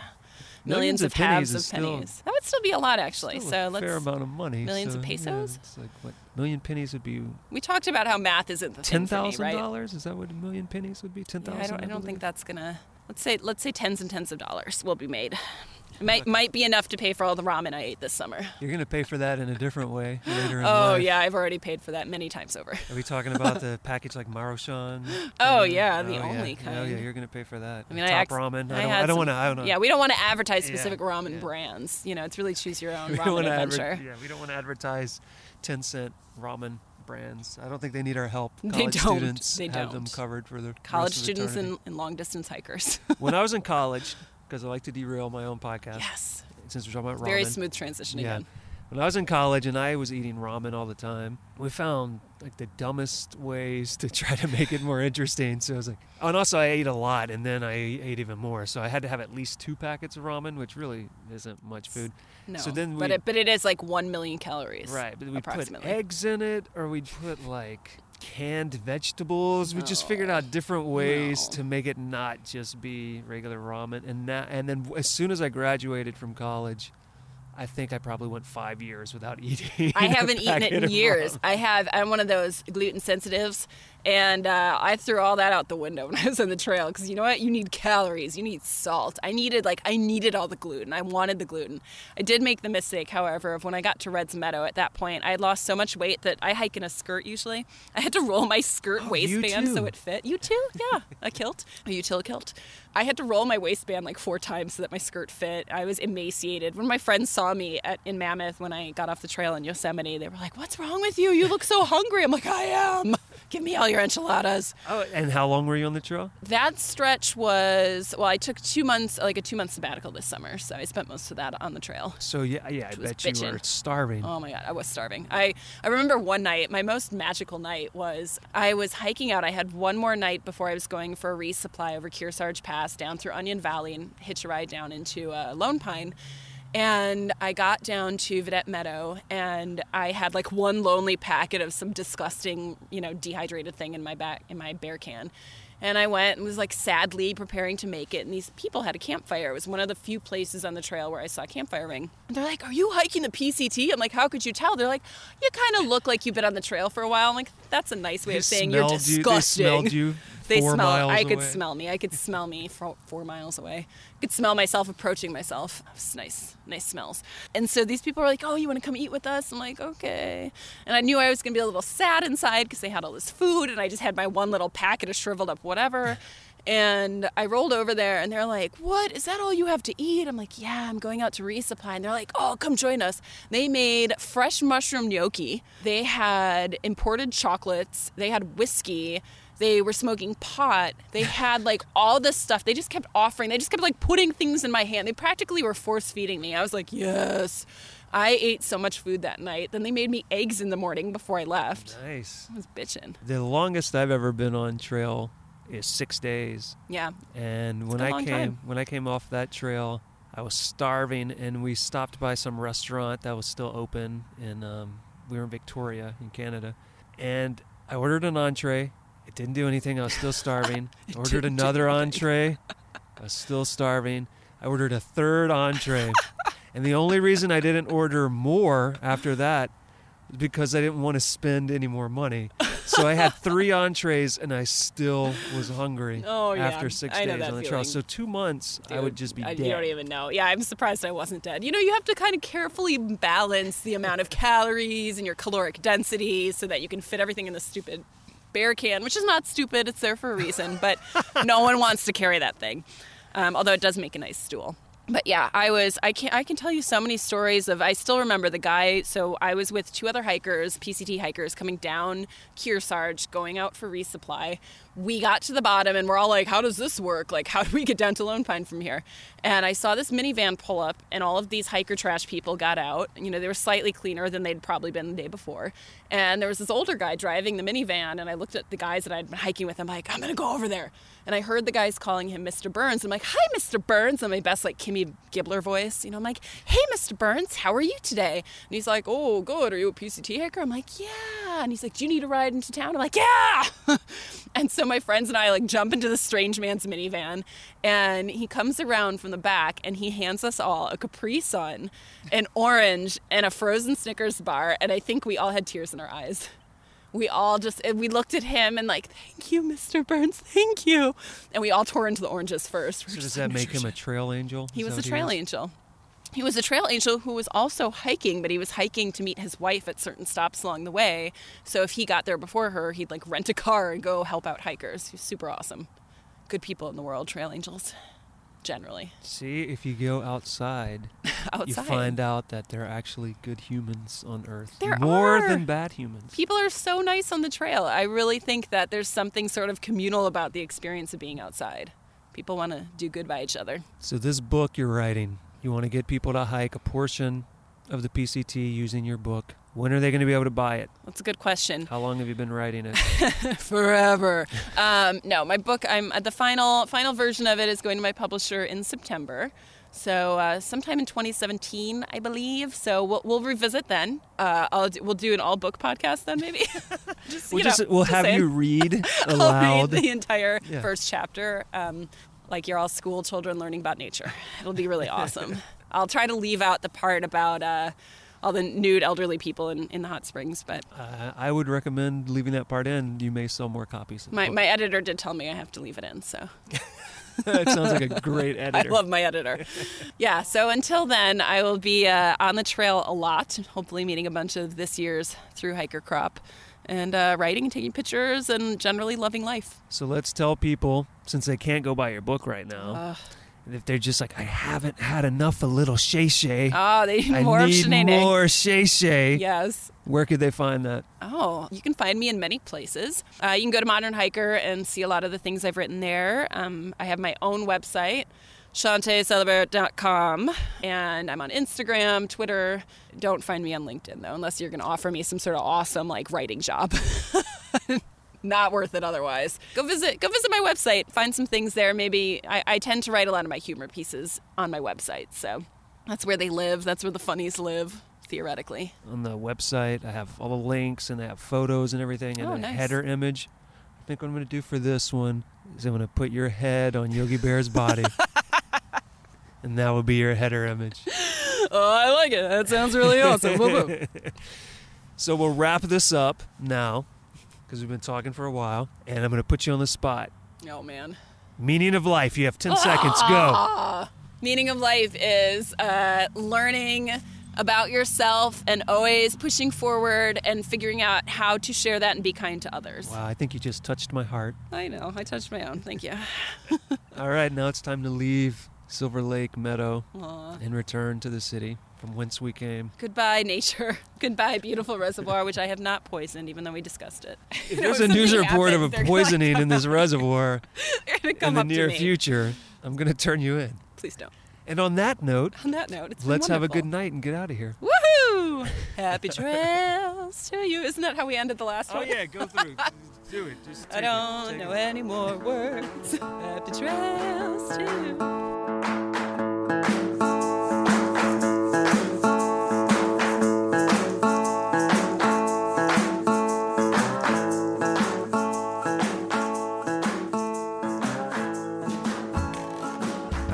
Millions, millions of, of halves of pennies. Still, that would still be a lot, actually. Still so a let's, fair amount of money. Millions so, of pesos? Yeah, it's like, what, million pennies would be... We talked about how math isn't the thing for me, right? ten thousand dollars? Is that what a million pennies would be? ten thousand dollars? Yeah, I don't, I don't I think that's going to... Let's say let's say tens and tens of dollars will be made. It might, might be enough to pay for all the ramen I ate this summer. You're going to pay for that in a different way later in oh, life. Oh, yeah. I've already paid for that many times over. Are we talking about the package like Maruchan? Oh, and, yeah. The oh, only yeah. kind. Oh, yeah. You're going to pay for that. I mean, Top I ex- ramen. I, I don't want to. I don't know. Yeah, we don't want to advertise specific yeah, ramen yeah. brands. You know, it's really choose your own ramen adventure. Adver- yeah, we don't want to advertise ten cent ramen brands. I don't think they need our help. College they don't. Students they have don't. them covered for their college students and, and long distance hikers. When I was in college, because I like to derail my own podcast. Yes. Since we're talking about ramen. Very smooth transition yeah. again. When I was in college and I was eating ramen all the time, we found like the dumbest ways to try to make it more interesting. So I was like, oh, and also I ate a lot and then I ate even more. So I had to have at least two packets of ramen, which really isn't much food. No, so then we, but, it, but it is like one million calories. Right, but we put eggs in it or we'd put like canned vegetables. No. We just figured out different ways no. to make it not just be regular ramen. And, that, and then as soon as I graduated from college, I think I probably went five years without eating. I haven't eaten it in years. Ramen. I have. I'm one of those gluten sensitives, and uh, I threw all that out the window when I was on the trail because you know what? You need calories. You need salt. I needed like I needed all the gluten. I wanted the gluten. I did make the mistake, however, of when I got to Red's Meadow. At that point, I had lost so much weight that I hike in a skirt usually. I had to roll my skirt oh, waistband so it fit. You too? Yeah, a kilt, a util kilt. I had to roll my waistband like four times so that my skirt fit. I was emaciated. When my friends saw me at, in Mammoth when I got off the trail in Yosemite, they were like, what's wrong with you? You look so hungry. I'm like, I am. Give me all your enchiladas. Oh, and how long were you on the trail? That stretch was, well, I took two months, like a two-month sabbatical this summer, so I spent most of that on the trail. So, yeah, yeah, I bet bitching. You were starving. Oh, my God, I was starving. I, I remember one night, my most magical night was I was hiking out. I had one more night before I was going for a resupply over Kearsarge Pass down through Onion Valley and hitch a ride down into uh, Lone Pine. And I got down to Vedette Meadow, and I had like one lonely packet of some disgusting, you know, dehydrated thing in my back in my beer can. And I went and was like sadly preparing to make it. And these people had a campfire. It was one of the few places on the trail where I saw a campfire ring. And they're like, "Are you hiking the P C T?" I'm like, "How could you tell?" They're like, "You kind of look like you've been on the trail for a while." I'm like, that's a nice way they of saying you're disgusting. You, they smelled you. They four smelled. Miles I could away. smell me. I could smell me four, four miles away. I could smell myself approaching myself. It's nice, nice smells. And so these people were like, "Oh, you want to come eat with us?" I'm like, "Okay." And I knew I was going to be a little sad inside because they had all this food, and I just had my one little packet of shriveled up whatever. And I rolled over there, and they're like, "What? Is that all you have to eat?" I'm like, "Yeah, I'm going out to resupply." And they're like, "Oh, come join us." They made fresh mushroom gnocchi. They had imported chocolates. They had whiskey. They were smoking pot. They had, like, all this stuff. They just kept offering. They just kept, like, putting things in my hand. They practically were force-feeding me. I was like, yes. I ate so much food that night. Then they made me eggs in the morning before I left. Nice. I was bitching. The longest I've ever been on trail is six days. Yeah. And when I came when I came off that trail, I was starving, and we stopped by some restaurant that was still open, and um, we were in Victoria in Canada. And I ordered an entree. It didn't do anything. I was still starving. I ordered another entree. I was still starving. I ordered a third entree. And the only reason I didn't order more after that was because I didn't want to spend any more money. So I had three entrees, and I still was hungry oh, yeah. after six days on the feeling. Trail. So two months, Dude, I would just be I, dead. You don't even know. Yeah, I'm surprised I wasn't dead. You know, you have to kind of carefully balance the amount of calories and your caloric density so that you can fit everything in the stupid bear can, which is not stupid. It's there for a reason, but no one wants to carry that thing, um, although it does make a nice stool. But yeah, I was, I can I can tell you so many stories of, I still remember the guy, so I was with two other hikers, P C T hikers, coming down Kearsarge, going out for resupply. We got to the bottom, and we're all like, how does this work? Like, how do we get down to Lone Pine from here? And I saw this minivan pull up, and all of these hiker trash people got out. You know, they were slightly cleaner than they'd probably been the day before. And there was this older guy driving the minivan, and I looked at the guys that I'd been hiking with. I'm like, I'm going to go over there. And I heard the guys calling him Mister Burns. I'm like, hi, Mister Burns. And my best, like, Kimmy Gibbler voice. You know, I'm like, hey, Mister Burns, how are you today? And he's like, oh, good. Are you a P C T hiker? I'm like, yeah. And he's like, do you need a ride into town? I'm like, yeah. And so my friends and I, like, jump into the strange man's minivan. And he comes around from the back, and he hands us all a Capri Sun, an orange, and a frozen Snickers bar. And I think we all had tears in our eyes. We all just, we looked at him and like, thank you, Mister Burns, thank you. And we all tore into the oranges first. We're so does that like, make him a trail angel? He was a trail he angel. He was a trail angel who was also hiking, but he was hiking to meet his wife at certain stops along the way. So if he got there before her, he'd like rent a car and go help out hikers. He was super awesome. Good people in the world, trail angels, generally. See, if you go outside, outside, you find out that there are actually good humans on Earth. There More are. than bad humans. People are so nice on the trail. I really think that there's something sort of communal about the experience of being outside. People want to do good by each other. So this book you're writing, you want to get people to hike a portion of the P C T using your book. When are they going to be able to buy it? That's a good question. How long have you been writing it? Forever. um, no, my book, I'm at the final final version of it is going to my publisher in September. So uh, sometime in twenty seventeen, I believe. So we'll, we'll revisit then. Uh, I'll do, we'll do an all book podcast then, maybe. just, we'll you know, just, we'll just have saying. you read aloud. I'll read the entire yeah. first chapter, um, like you're all school children learning about nature. It'll be really awesome. I'll try to leave out the part about Uh, all the nude elderly people in, in the hot springs, but Uh, I would recommend leaving that part in. You may sell more copies. My my editor did tell me I have to leave it in, so it sounds like a great editor. I love my editor. Yeah, so until then, I will be uh, on the trail a lot, hopefully meeting a bunch of this year's thru hiker crop, and uh, writing and taking pictures and generally loving life. So let's tell people, since they can't go buy your book right now, Uh, if they're just like, I haven't had enough of little Shay Shay. Oh, they need more Shay more Shay Shay. Yes. Where could they find that? Oh, you can find me in many places. Uh, you can go to Modern Hiker and see a lot of the things I've written there. Um, I have my own website, Shawnte Salabert dot com, and I'm on Instagram, Twitter. Don't find me on LinkedIn, though, unless you're going to offer me some sort of awesome, like, writing job. Not worth it otherwise. Go visit go visit my website. Find some things there. Maybe I, I tend to write a lot of my humor pieces on my website. So that's where they live. That's where the funnies live, theoretically. On the website, I have all the links, and I have photos and everything, and oh, a nice. header image. I think what I'm going to do for this one is I'm going to put your head on Yogi Bear's body. And that will be your header image. Oh, I like it. That sounds really awesome. Boop, boop. So we'll wrap this up now, because we've been talking for a while, and I'm going to put you on the spot. Oh, man. Meaning of life. You have ten ah! seconds. Go. Meaning of life is uh, learning about yourself and always pushing forward and figuring out how to share that and be kind to others. Wow, I think you just touched my heart. I know. I touched my own. Thank you. All right, now it's time to leave Silverlake Meadow Aww. and return to the city from whence we came. Goodbye, nature. Goodbye, beautiful reservoir, which I have not poisoned, even though we discussed it. If there's a news report happens, of a poisoning in this reservoir in the near future, I'm going to turn you in. Please don't. And on that note, on that note, it's let's wonderful. have a good night and get out of here. Woohoo! Happy trails to you. Isn't that how we ended the last oh, one? Oh, yeah, go through. Do it. Just take I don't it. know it. any more words. Happy trails to you.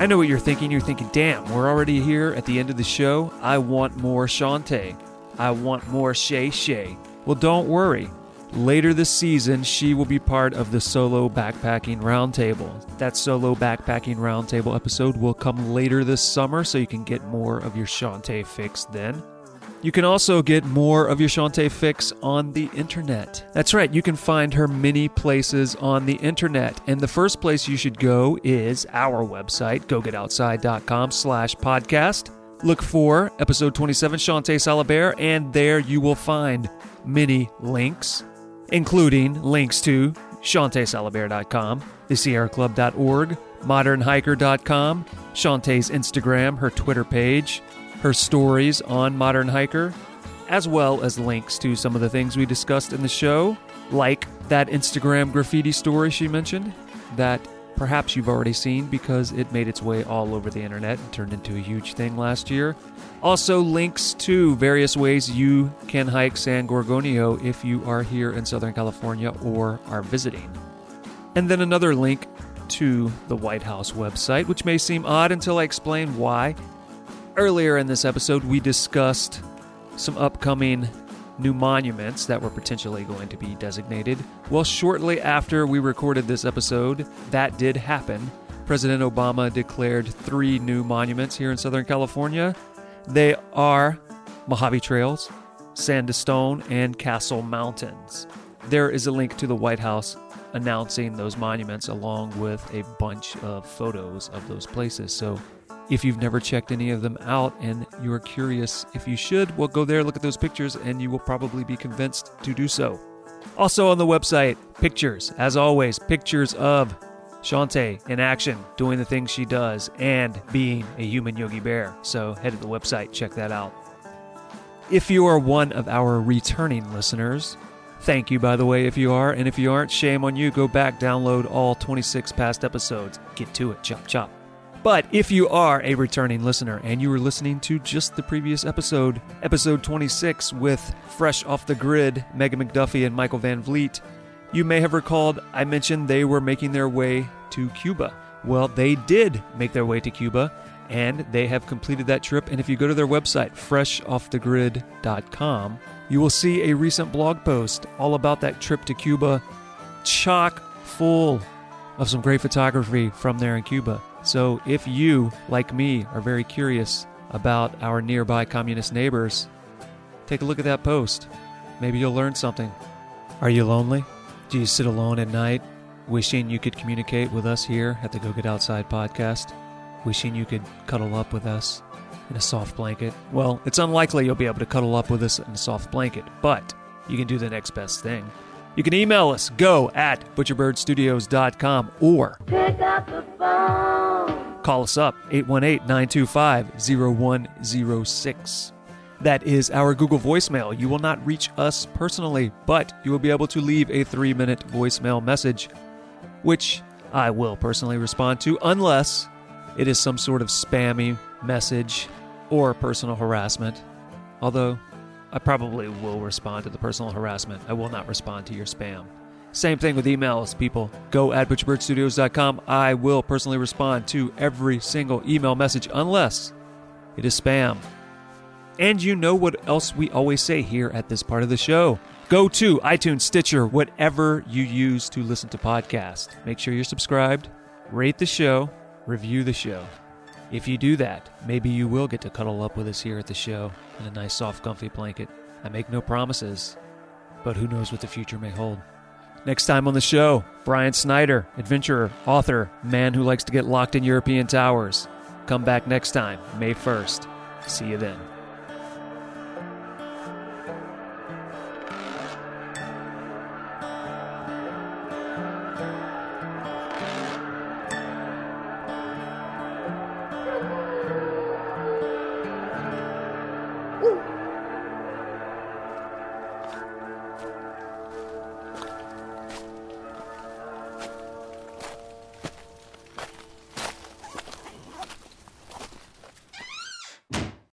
I know what you're thinking. You're thinking, damn, we're already here at the end of the show. I want more Shawnte. I want more Shay Shay. Well, don't worry. Later this season, she will be part of the Solo Backpacking Roundtable. That Solo Backpacking Roundtable episode will come later this summer, so you can get more of your Shawnte fix then. You can also get more of your Shawnte fix on the internet. That's right, you can find her many places on the internet. And the first place you should go is our website, gogetoutside.com slash podcast. Look for episode twenty-seven, Shawnte Salabert, and there you will find many links, including links to shawnte salabert dot com, the sierra club dot org, modern hiker dot com, Shawnte's Instagram, her Twitter page, her stories on Modern Hiker, as well as links to some of the things we discussed in the show, like that Instagram graffiti story she mentioned that perhaps you've already seen because it made its way all over the internet and turned into a huge thing last year. Also links to various ways you can hike San Gorgonio if you are here in Southern California or are visiting. And then another link to the White House website, which may seem odd until I explain why. Earlier in this episode, we discussed some upcoming new monuments that were potentially going to be designated. Well, shortly after we recorded this episode, that did happen. President Obama declared three new monuments here in Southern California. They are Mojave Trails, Sandstone, and Castle Mountains. There is a link to the White House announcing those monuments along with a bunch of photos of those places. So if you've never checked any of them out and you're curious if you should, well, go there, look at those pictures, and you will probably be convinced to do so. Also on the website, pictures, as always, pictures of Shawnte in action, doing the things she does, and being a human Yogi Bear. So head to the website, check that out. If you are one of our returning listeners, thank you, by the way, if you are, and if you aren't, shame on you. Go back, download all twenty-six past episodes. Get to it, chop, chop. But if you are a returning listener and you were listening to just the previous episode, episode twenty-six with Fresh Off the Grid, Megan McDuffie and Michael Van Vliet, you may have recalled I mentioned they were making their way to Cuba. Well, they did make their way to Cuba, and they have completed that trip. And if you go to their website, fresh off the grid dot com, you will see a recent blog post all about that trip to Cuba, chock full of some great photography from there in Cuba. So if you, like me, are very curious about our nearby communist neighbors, take a look at that post. Maybe you'll learn something. Are you lonely? Do you sit alone at night, wishing you could communicate with us here at the Go Get Outside podcast? wishing you could cuddle up with us in a soft blanket. Well, it's unlikely you'll be able to cuddle up with us in a soft blanket, but you can do the next best thing. You can email us, go at butcher bird studios dot com, or pick up the phone. Call us up, eight one eight, nine two five, zero one zero six. That is our Google voicemail. You will not reach us personally, but you will be able to leave a three-minute voicemail message, which I will personally respond to, unless it is some sort of spammy message or personal harassment. Although, I probably will respond to the personal harassment. I will not respond to your spam. Same thing with emails, people. Go at butcher bird studios dot com. I will personally respond to every single email message, unless it is spam. And you know what else we always say here at this part of the show. Go to iTunes, Stitcher, whatever you use to listen to podcasts. Make sure you're subscribed, rate the show, review the show. If you do that, maybe you will get to cuddle up with us here at the show in a nice, soft, comfy blanket. I make no promises, but who knows what the future may hold. Next time on the show, Brian Snyder, adventurer, author, man who likes to get locked in European towers. Come back next time, May first. See you then. Ooh.